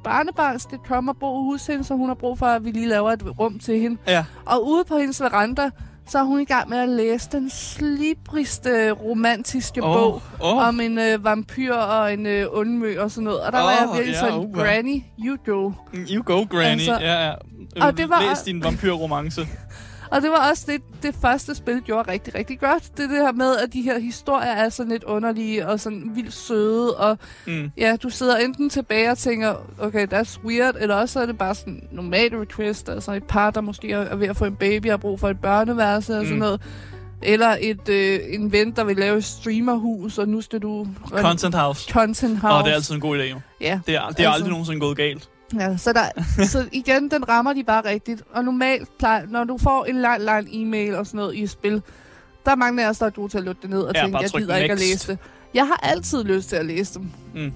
barnebarn skal komme og bo hos hende, så hun har brug for, at vi lige laver et rum til hende. Ja. Og ude på hendes veranda, så er hun i gang med at læse den slibrigste romantiske bog om en vampyr og en ondmø og sådan noget. Og der var jeg virkelig sådan, Granny, you go. You go, Granny. Altså, læs din vampyrromance. Og det var også det første spil, gjorde rigtig, rigtig godt. Det her med, at de her historier er sådan lidt underlige og sådan vildt søde. Og ja, du sidder enten tilbage og tænker, okay, that's weird. Eller også er det bare sådan normal request. Altså et par, der måske er ved at få en baby og brug for et børneværelse og sådan noget. Eller en ven, der vil lave streamerhus, og nu skal du... Content House. Content House. Og det er altid en god idé, jo. Ja. Det er altså... aldrig nogensinde gået galt. Ja, så igen, den rammer de bare rigtigt. Og normalt, når du får en lang e-mail og sådan noget i et spil, der er mange af os, der er gode til at lukke det ned og tænke, jeg gider ikke at læse det. Jeg har altid lyst til at læse dem.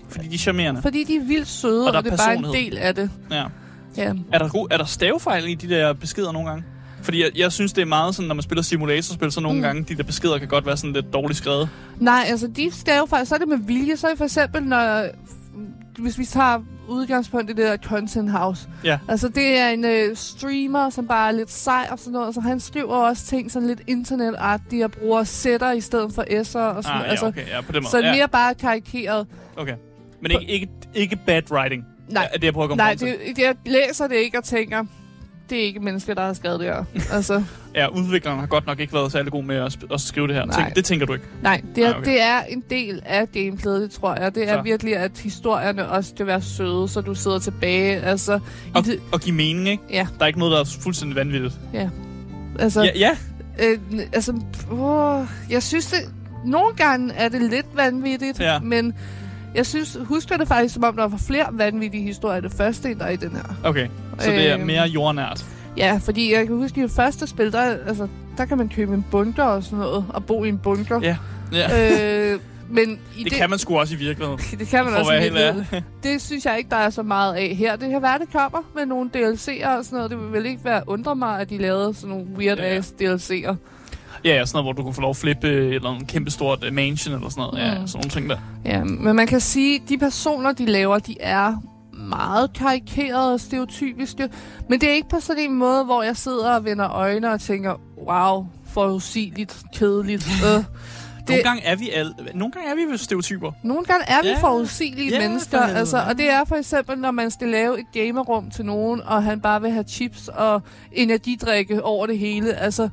Fordi de er charmerende. Fordi de er vildt søde, og det er bare en del af det. Ja. Er der stavefejl i de der beskeder nogle gange? Fordi jeg synes, det er meget sådan, når man spiller simulatorspil, så nogle gange, de der beskeder kan godt være sådan lidt dårligt skrevet. Nej, altså de stavefejl, så er det med vilje. Så er det for eksempel, hvis vi tager udgangspunkt i det der Content House. Yeah. Altså, det er en streamer, som bare er lidt sej og sådan noget, så han skriver også ting sådan lidt internet-agtige og bruger sætter i stedet for s'er og sådan noget. Altså, okay. På den måde. Så mere bare karikeret. Okay. Men ikke bad writing? Nej. Er det, jeg prøver at komme frem til? Jeg læser det ikke og tænker, det er ikke mennesker, der har skrevet det her. Altså. Ja, udvikleren har godt nok ikke været særlig god med at skrive det her. Det tænker du ikke? Nej, det er en del af gameplayet, det tror jeg. Det er virkelig, at historierne også skal være søde, så du sidder tilbage. Altså, og give mening, ikke? Ja. Der er ikke noget, der er fuldstændig vanvittigt. Ja. Altså, ja. Jeg synes, det, nogle gange er det lidt vanvittigt, men jeg synes, husker det faktisk, som om der var flere vanvittige historier det første, end der i den her. Okay, så det er mere jordnært. Ja, fordi jeg kan huske, at i det første spil, der kan man købe en bunker og sådan noget, og bo i en bunker. Ja. Men det kan man sgu også i virkeligheden. Det kan man også i virkeligheden. Det synes jeg ikke, der er så meget af her. Det kan være, det kommer med nogle DLC'er og sådan noget. Det vil vel ikke være undre mig, at de lavede sådan nogle weird-ass DLC'er. Ja, sådan noget, hvor du kunne få lov at flippe eller en kæmpe stort mansion eller sådan noget. Ja, sådan nogle ting der. Ja, men man kan sige, at de personer, de laver, de er meget karikerede og stereotypiske. Men det er ikke på sådan en måde, hvor jeg sidder og vender øjne og tænker, wow, forudsigeligt, kedeligt. Nogle gange er vi ved stereotyper. Nogle gange er vi forudsigelige mennesker. Altså, og det er for eksempel, når man skal lave et gamerum til nogen, og han bare vil have chips og energidrikke over det hele. Altså,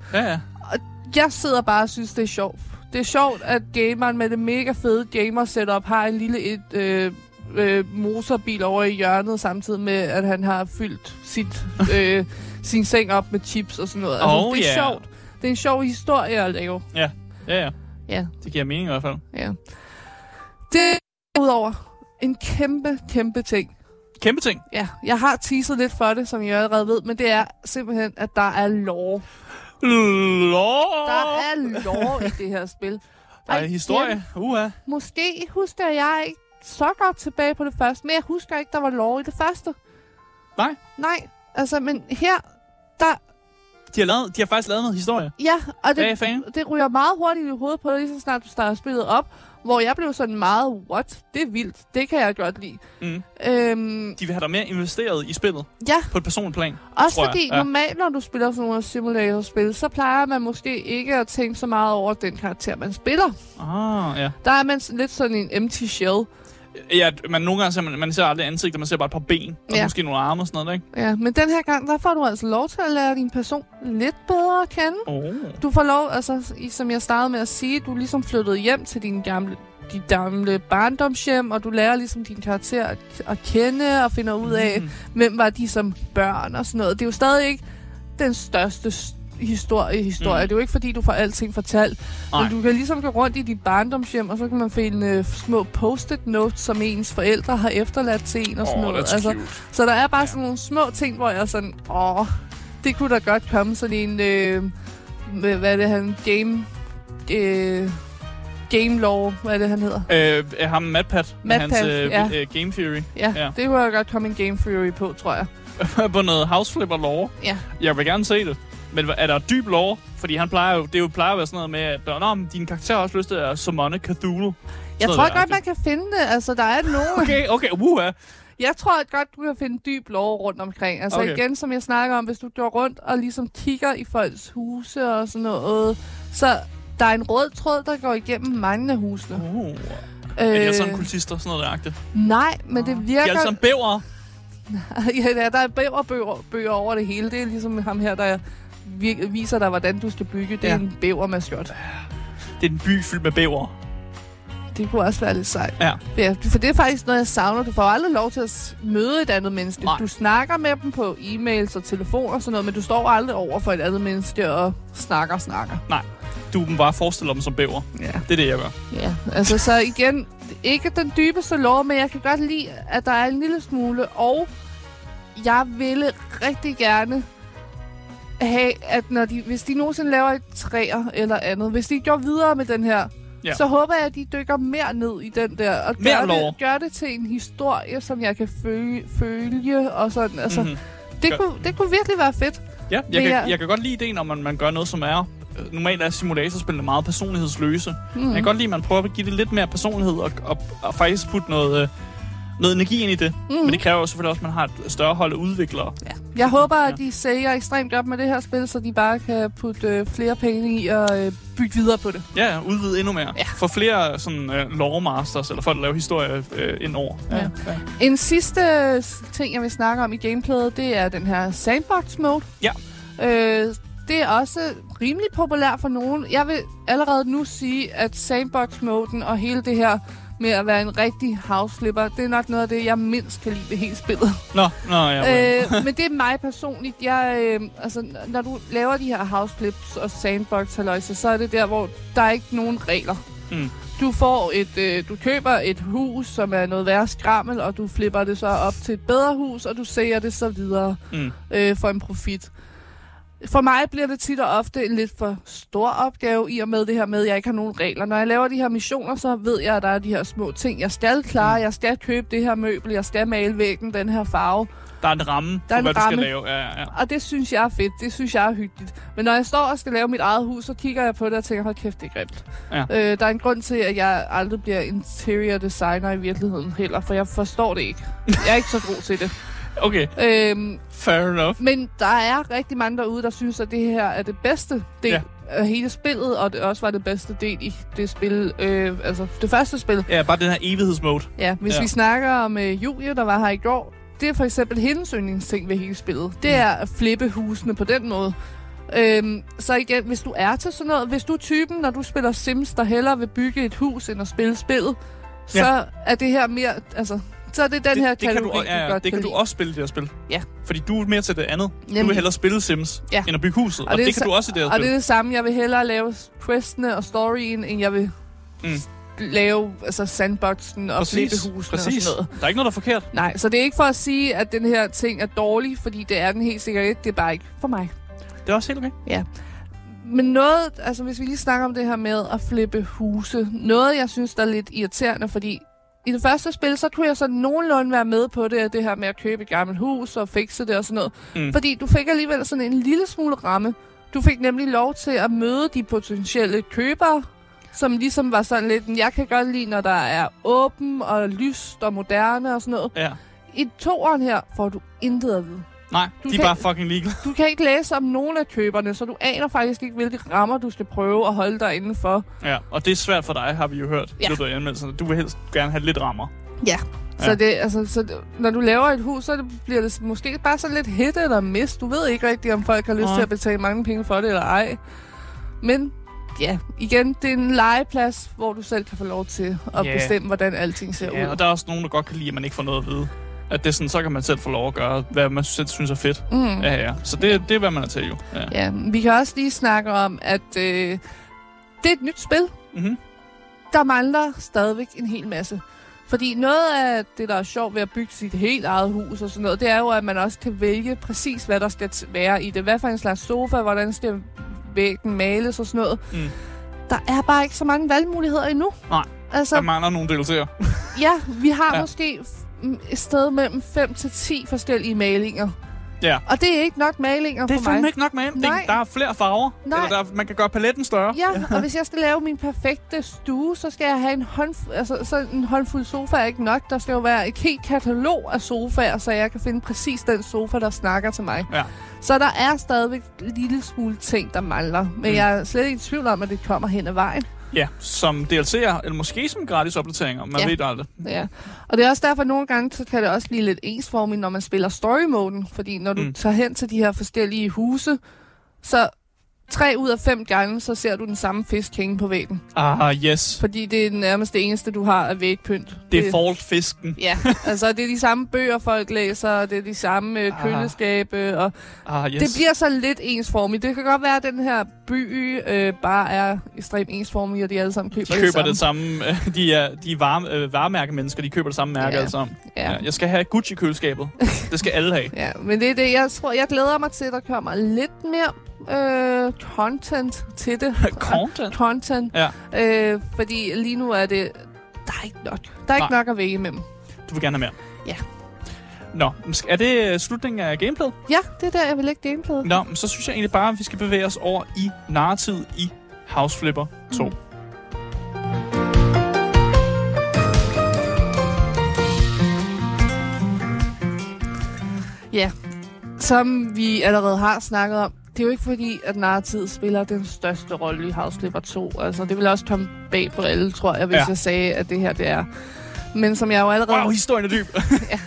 jeg sidder bare og synes, det er sjovt. Det er sjovt, at gameren med det mega fede gamer-setup har en lille motorbil over i hjørnet, samtidig med, at han har fyldt sin seng op med chips og sådan noget. Altså, det er sjovt. Det er en sjov historie at lave. Ja. Det giver mening i hvert fald. Ja. Det er udover en kæmpe, kæmpe ting. Kæmpe ting? Ja. Jeg har teaset lidt for det, som I allerede ved, men det er simpelthen, at der er lore. Der er lore i det her spil. Der er historie. Måske husker jeg ikke så godt tilbage på det første, men jeg husker ikke, der var lore i det første. Nej. Altså, men her, der De har faktisk lavet noget historie. Ja, og det ryger meget hurtigt i hovedet på dig, lige så snart du starter spillet op. Hvor jeg blev sådan meget, what? Det er vildt. Det kan jeg godt lide. Mm. De vil have dig mere investeret i spillet. Ja. På et personplan, også fordi normalt, når du spiller sådan nogle simulatorspil, så plejer man måske ikke at tænke så meget over den karakter, man spiller. Ah, ja. Der er man lidt sådan en empty shell. Ja, man nogle gange ser man ser aldrig ansigter, man ser bare et par ben, og måske nogle arme og sådan noget, ikke? Ja, men den her gang, der får du altså lov til at lære din person lidt bedre at kende. Oh. Du får lov, altså, som jeg startede med at sige, du ligesom flyttede hjem til dit gamle barndomshjem, og du lærer ligesom din karakter at kende, og finder ud af, hvem var de som børn og sådan noget. Det er jo stadig ikke den største historie. Det er jo ikke, fordi du får alting fortalt. Ej. Men du kan ligesom gå rundt i dit barndomshjem, og så kan man finde små post-it notes, som ens forældre har efterladt til en og sådan noget. Altså, så der er bare sådan nogle små ting, hvor jeg er sådan, det kunne da godt komme sådan en, Game Law, hvad er det, han hedder? Ham Madpad, hans Game Theory. Ja, det kunne jeg godt komme en Game Theory på, tror jeg. På noget House Flipper Law. Ja. Jeg vil gerne se det. Men er der dyb lore? Fordi han plejer at være sådan noget med, at din karakter har også lyst til at summone Cthulhu. Jeg tror godt, man kan finde det. Altså, der er nogen. Okay, Jeg tror godt, du kan finde dyb lore rundt omkring. Altså igen, som jeg snakker om, hvis du går rundt og ligesom kigger i folks huse og sådan noget, så der er en rød tråd, der går igennem mange af husene. Er de alle sammen kultister, sådan noget deragtigt? Nej, men det virker. De er alle sammen bævere. Ja, der er bæverbøger over det hele. Det er ligesom ham her, der viser dig, hvordan du skal bygge. Det er en bævermaskot. Det er en by fyldt med bæver. Det kunne også være lidt sejt. Ja. For det er faktisk noget, jeg savner. Du får aldrig lov til at møde et andet menneske. Nej. Du snakker med dem på e-mails og telefon og sådan noget, men du står aldrig over for et andet menneske og snakker. Nej, du kan bare forestille dem som bæver. Ja. Det er det, jeg gør. Ja, altså så igen, ikke den dybeste lore, men jeg kan godt lide, at der er en lille smule, og jeg ville rigtig gerne have, at hvis de nogensinde laver et træer eller andet, hvis de går videre med den her, så håber jeg, at de dykker mere ned i den der, og gør det til en historie, som jeg kan følge og sådan. Altså, det kunne virkelig være fedt. Ja, jeg kan godt lide ideen, når man gør noget, som er. Normalt er simulatorspillene meget personlighedsløse. Jeg kan godt lide, at man prøver at give det lidt mere personlighed, og faktisk putte noget energi ind i det. Men det kræver jo selvfølgelig også, at man har et større hold af udviklere. Ja. Jeg håber, at de sælger ekstremt op med det her spil, så de bare kan putte flere penge i og bygge videre på det. Ja, udvide endnu mere. Ja. For flere sådan, lore masters, eller folk, der laver historie indover. Ja. En sidste ting, jeg vil snakke om i gameplayet, det er den her sandbox-mode. Ja. Det er også rimelig populært for nogen. Jeg vil allerede nu sige, at sandbox-moden og hele det her med at være en rigtig house flipper, det er nok noget af det, jeg mindst kan lide ved hele spillet. Men det er mig personligt. Altså, når du laver de her house flips og sandbox-halløjser, så er det der, hvor der er ikke nogen regler. Du får du køber et hus, som er noget værre skrammel, og du flipper det så op til et bedre hus, og du sælger det så videre for en profit. For mig bliver det tit og ofte en lidt for stor opgave, i og med det her med, at jeg ikke har nogen regler. Når jeg laver de her missioner, så ved jeg, at der er de her små ting. Jeg skal klare, jeg skal købe det her møbel, jeg skal male væggen, den her farve. Der er en ramme for, hvad du skal lave. Ja. Og det synes jeg er fedt, det synes jeg er hyggeligt. Men når jeg står og skal lave mit eget hus, så kigger jeg på det og tænker, hold kæft, det er grimt. Ja. Der er en grund til, at jeg aldrig bliver interior designer i virkeligheden heller, for jeg forstår det ikke. Jeg er ikke så god til det. Okay, fair enough. Men der er rigtig mange derude, der synes, at det her er det bedste del af hele spillet, og det også var det bedste del i det spil, altså det første spil. Ja, bare den her evighedsmode. Ja, hvis vi snakker om Julia, der var her i går, det er for eksempel hendes yndlingsting ved hele spillet. Det er at flippe husene på den måde. Så igen, hvis du er til sådan noget, hvis du er typen, når du spiller Sims, der hellere vil bygge et hus, end at spille spillet, så er det her mere, altså. Så det er den her kategori, du kan også spille det her spil. Ja. Fordi du er mere til det andet. Nemlig. Du vil hellere spille Sims, end at bygge huset. Og det kan du også i det her spil. Og det er det samme. Jeg vil hellere lave questene og storyen, end jeg vil lave altså sandboxen og flippehusene og sådan noget. Der er ikke noget, der er forkert. Nej, så det er ikke for at sige, at den her ting er dårlig, fordi det er den helt sikkert ikke. Det er bare ikke for mig. Det er også helt okay. Ja. Men noget, altså hvis vi lige snakker om det her med at flippe huse. Noget, jeg synes, der er lidt irriterende, fordi i det første spil, så kunne jeg så nogenlunde være med på det, det her med at købe et gammelt hus og fikse det og sådan noget. Mm. Fordi du fik alligevel sådan en lille smule ramme. Du fik nemlig lov til at møde de potentielle købere, som ligesom var sådan lidt, jeg kan godt lide, når der er åben og lyst og moderne og sådan noget. Ja. I toeren her får du intet at vide. Nej, de er bare fucking ligeglade. Du kan ikke læse om nogen af køberne, så du aner faktisk ikke, hvilke rammer du skal prøve at holde dig indenfor. Ja, og det er svært for dig, har vi jo hørt. Ja. Du vil helst gerne have lidt rammer. Ja, ja. Så, det, altså, når du laver et hus, så bliver det måske bare sådan lidt hit eller mist. Du ved ikke rigtigt, om folk har lyst til at betale mange penge for det eller ej. Men ja, igen, det er en legeplads, hvor du selv kan få lov til at bestemme, hvordan alting ser ud. Ja, og der er også nogen, der godt kan lide, at man ikke får noget at vide. At det sådan, så kan man selv få lov at gøre, hvad man selv synes er fedt. Mm. Ja, ja. Så det er, hvad man er til, jo. Ja. Ja, vi kan også lige snakke om, at det er et nyt spil. Mm-hmm. Der mangler stadigvæk en hel masse. Fordi noget af det, der er sjovt ved at bygge sit helt eget hus og sådan noget, det er jo, at man også kan vælge præcis, hvad der skal være i det. Hvad for en slags sofa, hvordan skal væggen males og sådan noget. Mm. Der er bare ikke så mange valgmuligheder endnu. Nej, altså, der mangler nogle deltagere. Ja, vi har måske et sted mellem 5 til 10 forskellige malinger. Ja. Og det er ikke nok malinger for mig. Det er fandme ikke nok malinger. Der er flere farver. Nej. Eller man kan gøre paletten større. Ja, og hvis jeg skal lave min perfekte stue, så skal jeg have en håndfuld sofa er ikke nok. Der skal jo være et helt katalog af sofaer, så jeg kan finde præcis den sofa, der snakker til mig. Ja. Så der er stadigvæk en lille smule ting, der mangler. Men jeg er slet ikke i tvivl om, at det kommer hen ad vejen. Ja, som DLC'er, eller måske som gratis opdateringer, man ved aldrig. Ja, og det er også derfor, at nogle gange så kan det også blive lidt ensformigt, når man spiller story-moden. Fordi når du tager hen til de her forskellige huse, så 3 ud af 5 gange, så ser du den samme fisk hænge på væggen. Ah, yes. Fordi det er nærmest det eneste, du har af vægpynt. Default-fisken. Ja, altså det er de samme bøger, folk læser, det er de samme køleskabe, og det bliver så lidt ensformigt. Det kan godt være, at den her by bare er ekstremt ensformig, og de alle sammen køber det samme. De varemærkemennesker, de køber det samme mærke alle sammen. Ja. Ja, jeg skal have Gucci-køleskabet. Det skal alle have. Ja, men det er det, jeg tror, jeg glæder mig til, at der kommer lidt mere content til det. Content? Ja. Fordi lige nu er det... Der er ikke nok. Der er ikke nok at vække imellem. Du vil gerne have mere? Ja. Nå, er det slutningen af gameplayet? Ja, det er der, jeg vil lægge gameplayet. Nå, så synes jeg egentlig bare, at vi skal bevæge os over i narrativet i House Flipper 2. Mm. Ja, som vi allerede har snakket om, det er jo ikke fordi, at narrativet spiller den største rolle i House Flipper 2. Altså, det vil også komme bag på alle, tror jeg, hvis jeg sagde, at det her det er. Men som jeg jo allerede... Wow, historien er dyb! Ja,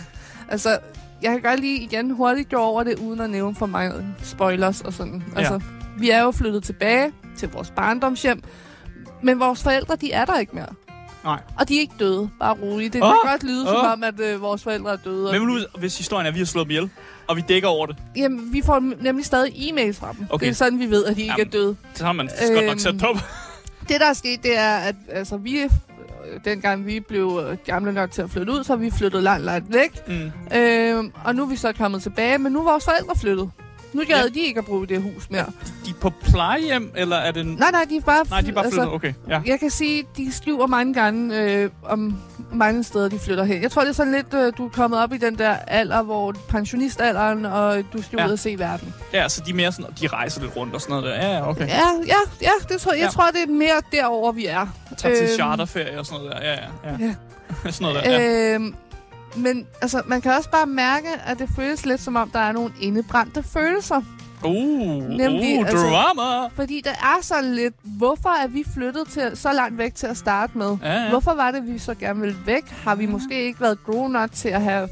altså, jeg kan godt lige igen hurtigt gå over det, uden at nævne for mange spoilers og sådan. Altså, vi er jo flyttet tilbage til vores barndomshjem, men vores forældre, de er der ikke mere. Nej. Og de er ikke døde, bare roligt. Det kan godt lyde som om, at vores forældre er døde. Men nu, hvis historien er, at vi har slået dem ihjel, og vi dækker over det? Jamen, vi får nemlig stadig e-mails fra dem. Okay. Det er sådan, vi ved, at de ikke er døde. Så har man godt nok sat på. Det, der er sket, det er, at altså, vi, dengang vi blev gamle nok til at flytte ud, så vi flyttede langt væk. Mm. Og nu er vi så kommet tilbage, men nu er vores forældre flyttet. Nu gad de ikke at bruge det hus mere. De er på plejehjem, eller er det... Nej, de er bare... Nej, de er bare flyttet, altså, okay. Ja. Jeg kan sige, de skriver mange gange om mange steder, de flytter hen. Jeg tror, det er sådan lidt, du er kommet op i den der alder, hvor pensionistalderen, og du skal ud og se verden. Ja, så de er mere sådan, de rejser lidt rundt og sådan noget der. Ja, okay. Ja, det tror jeg. Jeg tror, det er mere derover vi er. Tager til charterferie og sådan noget der. Ja. Sådan noget der, ja. Men altså, man kan også bare mærke, at det føles lidt som om, der er nogle indebrændte følelser. Nemlig, drama! Fordi der er så lidt, hvorfor er vi flyttet til, så langt væk til at starte med? Ja. Hvorfor var det, vi så gerne ville væk? Har vi måske ikke været grown nok til at have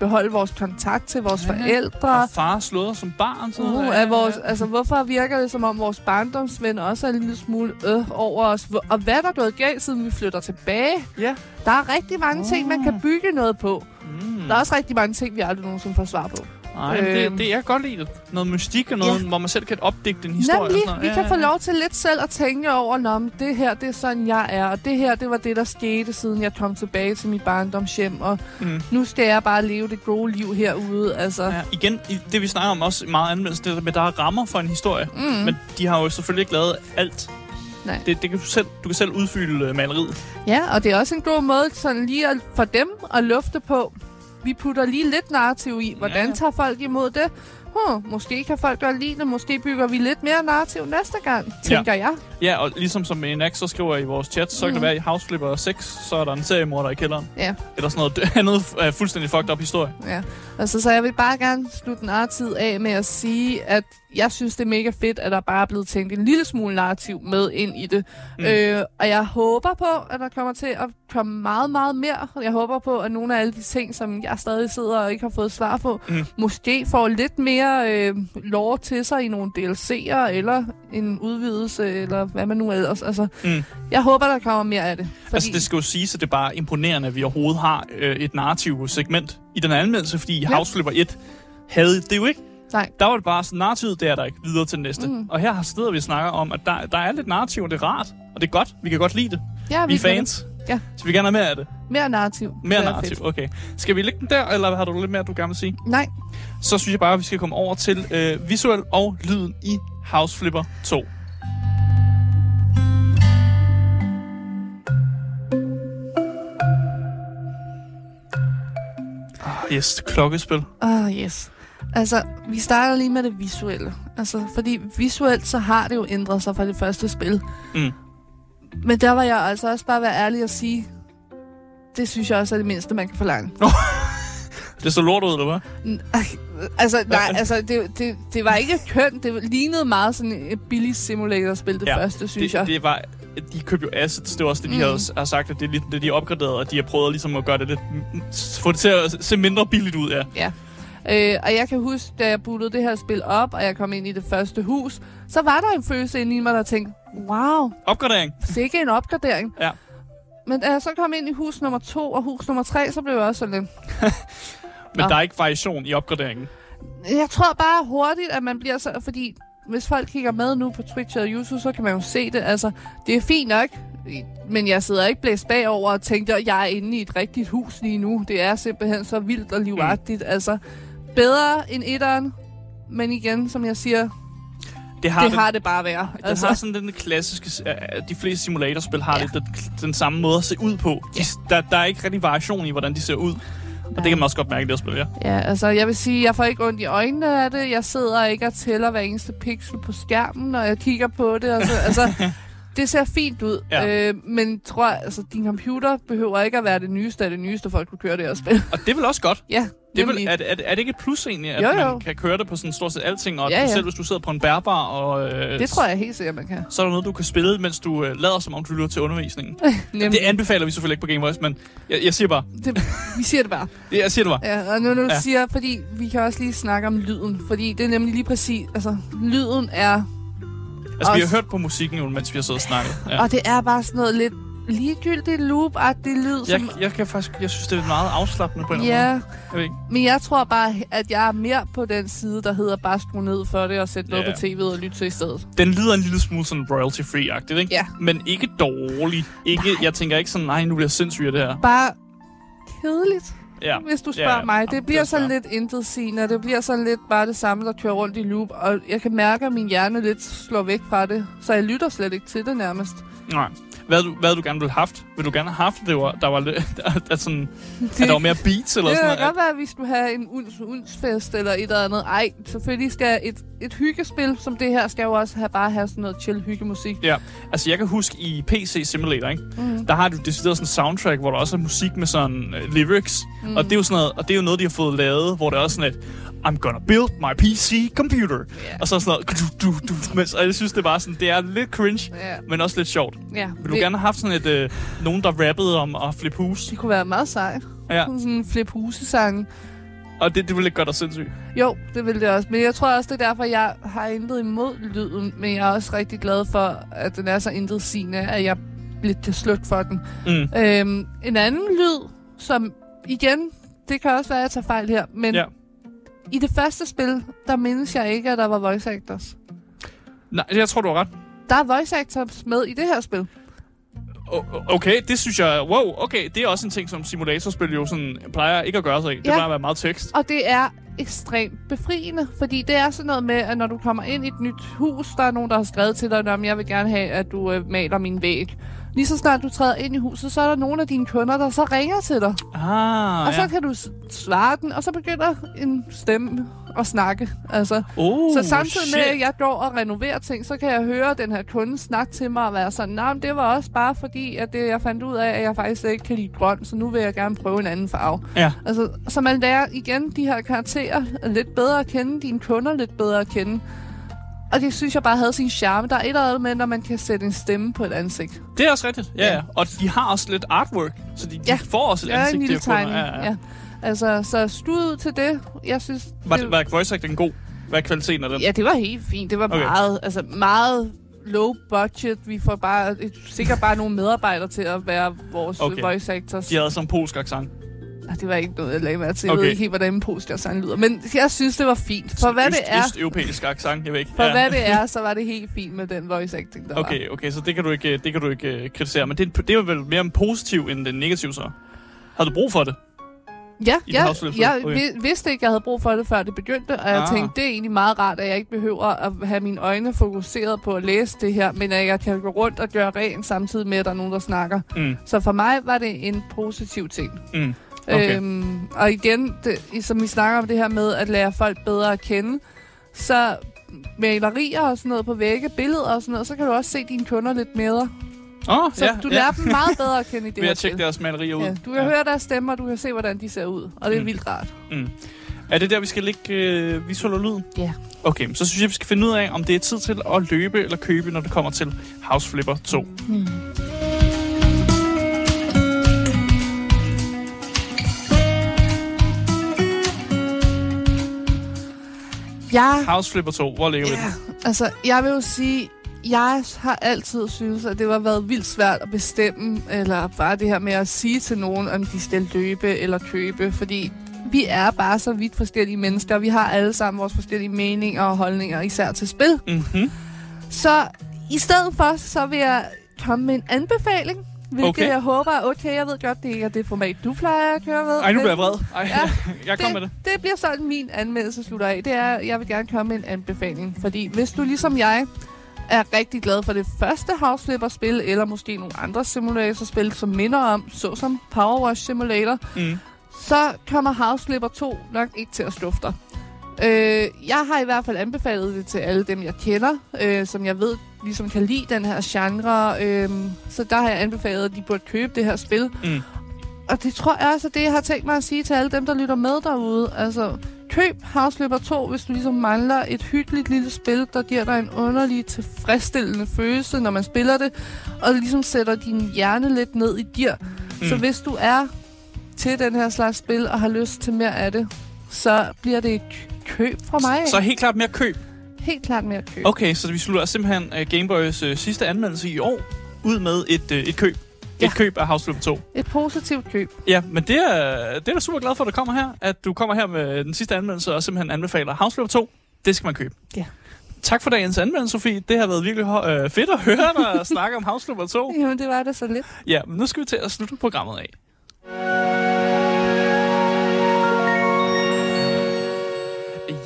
beholde vores kontakt til vores forældre? Og far slået som barn? Sådan vores, altså, hvorfor virker det, som om vores barndomsven også er en lille smule over os? Og hvad er der gået galt, siden vi flytter tilbage? Ja. Der er rigtig mange ting, man kan bygge noget på. Mm. Der er også rigtig mange ting, vi aldrig nogensinde får svar på. Nej, det er godt lide. Noget mystik og noget, hvor man selv kan opdigte en historie. Nemlig, og sådan vi kan få lov til lidt selv at tænke over, om det her, det er sådan, jeg er. Og det her, det var det, der skete, siden jeg kom tilbage til mit barndomshjem. Og nu skal jeg bare leve det gode liv herude. Altså. Ja, igen, det vi snakker om også meget anvendt, det der med, der er rammer for en historie. Mm. Men de har jo selvfølgelig ikke lavet alt. Nej. Det kan du kan selv udfylde maleriet. Ja, og det er også en god måde sådan lige for dem at lufte på. Vi putter lige lidt narrativ i. Hvordan tager folk imod det? Måske kan folk godt lide det. Måske bygger vi lidt mere narrativ næste gang, tænker jeg. Ja, og ligesom som Enak så skriver i vores chat, så kan det være i House Flipper 6, så er der en seriemorder i kælderen. Ja. Eller sådan noget andet fuldstændig fucked up historie. Ja, altså så jeg vil bare gerne slutte narrativ af med at sige, at jeg synes, det er mega fedt, at der bare er blevet tænkt en lille smule narrativ med ind i det. Og jeg håber på, at der kommer til at komme meget, meget mere. Jeg håber på, at nogle af alle de ting, som jeg stadig sidder og ikke har fået svar på, måske får lidt mere lore til sig i nogle DLC'er, eller en udvidelse, eller hvad man nu ellers. Altså, jeg håber, der kommer mere af det. Fordi... Altså, det skal jo siges, at det er bare imponerende, at vi overhovedet har et narrativt segment i den anmeldelse, fordi House Flipper 1 havde det jo ikke. Nej. Der var det bare sådan, narrativet, det er der ikke, videre til næste. Og her sidder vi og snakker om, at der er lidt narrativ, og det er rart, og det er godt, vi kan godt lide det. Ja, vi er fans, så vi gerne have mere af det. Mere narrativ. Mere narrativ, okay. Skal vi lægge den der, eller har du lidt mere, du gerne vil sige? Nej. Så synes jeg bare, at vi skal komme over til visuel og lyden i House Flipper 2. Yes, klokkespil. Yes. Altså, vi starter lige med det visuelle. Altså, fordi visuelt, så har det jo ændret sig fra det første spil. Men der var jeg altså også bare være ærlig og sige, det synes jeg også er det mindste, man kan forlange. Det så lort ud, eller hvad? Det var ikke kønt. Det lignede meget sådan et billigt simulatorspil, det første, synes jeg. Det var... De købte jo assets, det var også det, de har sagt, at det de opgraderet, og de har prøvet ligesom at gøre det lidt... Få det til at se mindre billigt ud, ja. Og jeg kan huske, da jeg bootede det her spil op, og jeg kom ind i det første hus, så var der en følelse inde i mig, der tænkte, wow. Opgradering. Sikke en opgradering. Ja. Men da jeg så kom ind i hus nummer 2 og hus nummer 3, så blev jeg også sådan lidt... Men der er ikke variation i opgraderingen? Jeg tror bare hurtigt, at man bliver så... Fordi hvis folk kigger med nu på Twitch og YouTube, så kan man jo se det. Altså, det er fint nok, men jeg sidder ikke blæst bagover og tænker, at jeg er inde i et rigtigt hus lige nu. Det er simpelthen så vildt og livagtigt, altså... Bedre end etteren, men igen, som jeg siger, har det bare værd. Altså. Det har sådan den klassiske... De fleste simulatorspil har lidt den samme måde at se ud på. Der er ikke rigtig variation i, hvordan de ser ud. Og det kan man også godt mærke, det at spille, Ja, altså jeg vil sige, jeg får ikke ondt i øjnene af det. Jeg sidder ikke og tæller hver eneste pixel på skærmen, når jeg kigger på det. Altså, det ser fint ud, men tror jeg, altså din computer behøver ikke at være det nyeste af det nyeste, for at kunne køre det her spil. Og det er vel også godt? Ja. Er det ikke et plus egentlig, at man kan køre det på sådan stort set alting, og selv hvis du sidder på en bærbar og... det tror jeg helt sikkert, man kan. Så er der noget, du kan spille, mens du lader som om, du lytter til undervisningen. Det anbefaler vi selvfølgelig ikke på Game Voice, men jeg siger bare... Vi siger det bare. Jeg siger det bare. Ja, og nu siger, fordi vi kan også lige snakke om lyden, fordi det er nemlig lige præcis... Altså, lyden er... Altså, vi har hørt på musikken jo, mens vi har siddet og snakket. Ja. Og det er bare sådan noget lidt ligegyldigt loop-agtigt lyd. Jeg synes, det er meget afslappende på en eller anden måde. Men jeg tror bare, at jeg er mere på den side, der hedder bare skru ned for det og sætte noget på tv'et og lytte til i stedet. Den lyder en lille smule sådan royalty-free-agtigt, ikke? Ja. Men ikke dårlig. Jeg tænker ikke sådan, nej, nu bliver jeg sindssyg af det her. Bare kedeligt. Ja. Hvis du spørger mig. Det bliver sådan lidt intetsigende. Det bliver sådan lidt bare det samme, der kører rundt i loop. Og jeg kan mærke, at min hjerne lidt slår væk fra det. Så jeg lytter slet ikke til det nærmest. Nej. Hvad du gerne ville have haft? Vil du gerne have haft, det var, der var lidt... der var mere beats eller sådan noget? Det kan godt være, hvis du havde en uns-fest eller et eller andet. Ej, selvfølgelig skal et hyggespil som det her, skal jo også have sådan noget chill hyggemusik. Ja, altså jeg kan huske i PC Simulator, ikke? Der har du decideret sådan en soundtrack, hvor der også er musik med sådan lyrics. Og det er jo sådan noget, og det er jo noget, de har fået lavet, hvor det er også sådan et... I'm gonna build my PC computer. Og så sådan noget... Og jeg synes, det var sådan... Det er lidt cringe, men også lidt sjovt. Yeah. Vil du gerne have haft sådan et... nogen, der rappede om at flippe hus? Det kunne være meget sejt. Ja. Sådan en flippe huse-sang. Og det ville ikke gøre dig sindssygt? Jo, det ville det også. Men jeg tror også, det er derfor, jeg har intet imod lyden. Men jeg er også rigtig glad for, at den er så intetsigende, at jeg lidt kan slukke for den. En anden lyd, som... Igen, det kan også være, at jeg tager fejl her, men... Yeah. I det første spil, der mindes jeg ikke, at der var voice actors. Nej, jeg tror, du har ret. Der er voice actors med i det her spil. Okay, det synes jeg... Wow, okay, det er også en ting, som simulatorspil jo sådan plejer ikke at gøre sig i. Det plejer at være meget tekst. Og det er ekstremt befriende, fordi det er sådan noget med, at når du kommer ind i et nyt hus, der er nogen, der har skrevet til dig, at jeg vil gerne have, at du maler min væg. Lige så snart du træder ind i huset, så er der nogle af dine kunder, der så ringer til dig. Ah, og så kan du svare den, og så begynder en stemme at snakke. Altså. Oh, så samtidig med, at jeg går og renoverer ting, så kan jeg høre den her kunde snakke til mig og være sådan, nej, det var også bare fordi, at det, jeg fandt ud af, at jeg faktisk ikke kan lide grøn, så nu vil jeg gerne prøve en anden farve. Ja. Altså, så man lærer igen de her karakterer lidt bedre at kende, dine kunder lidt bedre at kende. Og det synes jeg bare havde sin charme. Der er et eller andet med, når man kan sætte en stemme på et ansigt. Det er også rigtigt, ja. Yeah. Og de har også lidt artwork, så de får også et ansigt. En lille tegning, ja. Altså, så stud til det, jeg synes... Var voice acting god? Hvad kvaliteten af den? Ja, det var helt fint. Det var meget low budget. Vi får bare sikkert bare nogle medarbejdere til at være vores voice actors. De havde sådan en polsk accent. Det var ikke noget, jeg lagde mærke til. Jeg ved ikke helt, hvordan en polsk accent lyder. Men jeg synes, det var fint. For hvad det er... Østeuropæisk accent, jeg ved ikke. For hvad det er, så var det helt fint med den voice acting, der var. Okay, så det kan du ikke kritisere. Men det var vel mere en positiv end den negative, så? Har du brug for det? Ja, jeg vidste ikke, jeg havde brug for det, før det begyndte. Og jeg tænkte, det er egentlig meget rart, at jeg ikke behøver at have mine øjne fokuseret på at læse det her. Men at jeg kan gå rundt og gøre rent samtidig med, at der er nogen, der snakker. Mm. Så for mig var det en positiv ting. Mm. Okay. Og igen, som vi snakker om det her med at lære folk bedre at kende, så malerier og sådan noget på vægge, billeder og sådan noget, så kan du også se dine kunder lidt mere. Du lærer dem meget bedre at kende i det her spil. Ved at tjekke deres malerier ud. Ja, du kan høre deres stemmer, du kan se, hvordan de ser ud, og det er vildt rart. Mm. Er det der, vi skal lægge visuel og lyd? Ja. Yeah. Okay, så synes jeg, vi skal finde ud af, om det er tid til at løbe eller købe, når det kommer til House Flipper 2. Mm. House Flipper 2, hvor ligger vi den? Altså, jeg vil jo sige, jeg har altid synes, at det har været vildt svært at bestemme, eller bare det her med at sige til nogen, om de skal løbe eller købe, fordi vi er bare så vidt forskellige mennesker, og vi har alle sammen vores forskellige meninger og holdninger, især til spil. Mm-hmm. Så i stedet for, så vil jeg komme med en anbefaling, hvilket jeg håber er okay. Jeg ved godt, det ikke er det format, du plejer at køre med. Ej, nu bliver jeg vred. Ej, jeg kommer med det. Det bliver sådan, min anmeldelse slutter af. Det er, jeg vil gerne komme med en anbefaling. Fordi hvis du ligesom jeg er rigtig glad for det første House Flipper-spil, eller måske nogle andre simulatorspil, som minder om, såsom Powerwash Simulator, så kommer House Flipper 2 nok ikke til at skuffe dig. Jeg har i hvert fald anbefalet det til alle dem, jeg kender, som jeg ved ligesom kan lide den her genre. Så der har jeg anbefalet, at de burde købe det her spil. Mm. Og det tror jeg også, det jeg har tænkt mig at sige til alle dem, der lytter med derude. Altså, køb House Flipper 2, hvis du ligesom mangler et hyggeligt lille spil, der giver dig en underlig tilfredsstillende følelse, når man spiller det, og ligesom sætter din hjerne lidt ned i gear. Mm. Så hvis du er til den her slags spil og har lyst til mere af det, så bliver det et køb fra mig. Så helt klart mere køb? Helt klart mere køb. Okay, så vi slutter simpelthen Gameboys sidste anmeldelse i år ud med et køb. Ja. Et køb af House Flipper 2. Et positivt køb. Ja, men det er da super glad for, at du kommer her. At du kommer her med den sidste anmeldelse og simpelthen anbefaler House Flipper 2. Det skal man købe. Ja. Tak for dagens anmeldelse, Sofie. Det har været virkelig fedt at høre dig snakke om House Flipper 2. Jamen, det var det så lidt. Ja, men nu skal vi til at slutte programmet af.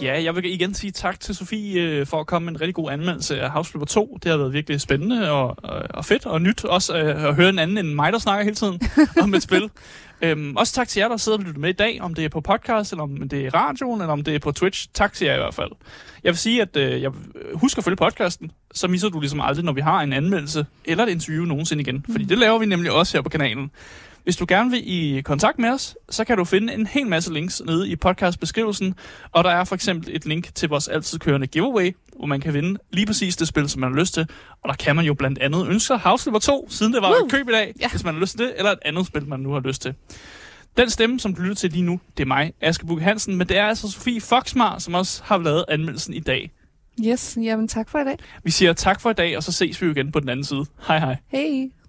Ja, jeg vil igen sige tak til Sofie for at komme med en rigtig god anmeldelse af House Flipper 2. Det har været virkelig spændende og fedt og nyt. Også at høre en anden end mig, der snakker hele tiden om et spil. Også tak til jer, der sidder og lytter med i dag. Om det er på podcast, eller om det er radioen, eller om det er på Twitch. Tak til jer i hvert fald. Jeg vil sige, at jeg husker at følge podcasten. Så misser du ligesom aldrig, når vi har en anmeldelse eller et interview nogensinde igen. Fordi det laver vi nemlig også her på kanalen. Hvis du gerne vil i kontakt med os, så kan du finde en hel masse links nede i podcastbeskrivelsen. Og der er for eksempel et link til vores altid kørende giveaway, hvor man kan vinde lige præcis det spil, som man har lyst til. Og der kan man jo blandt andet ønske House Flipper 2, siden det var et køb i dag, hvis man har lyst til det, eller et andet spil, man nu har lyst til. Den stemme, som du lytter til lige nu, det er mig, Asger Bukke Hansen, men det er altså Sofie Foxmar, som også har lavet anmeldelsen i dag. Yes, jamen tak for i dag. Vi siger tak for i dag, og så ses vi igen på den anden side. Hej hej. Hej.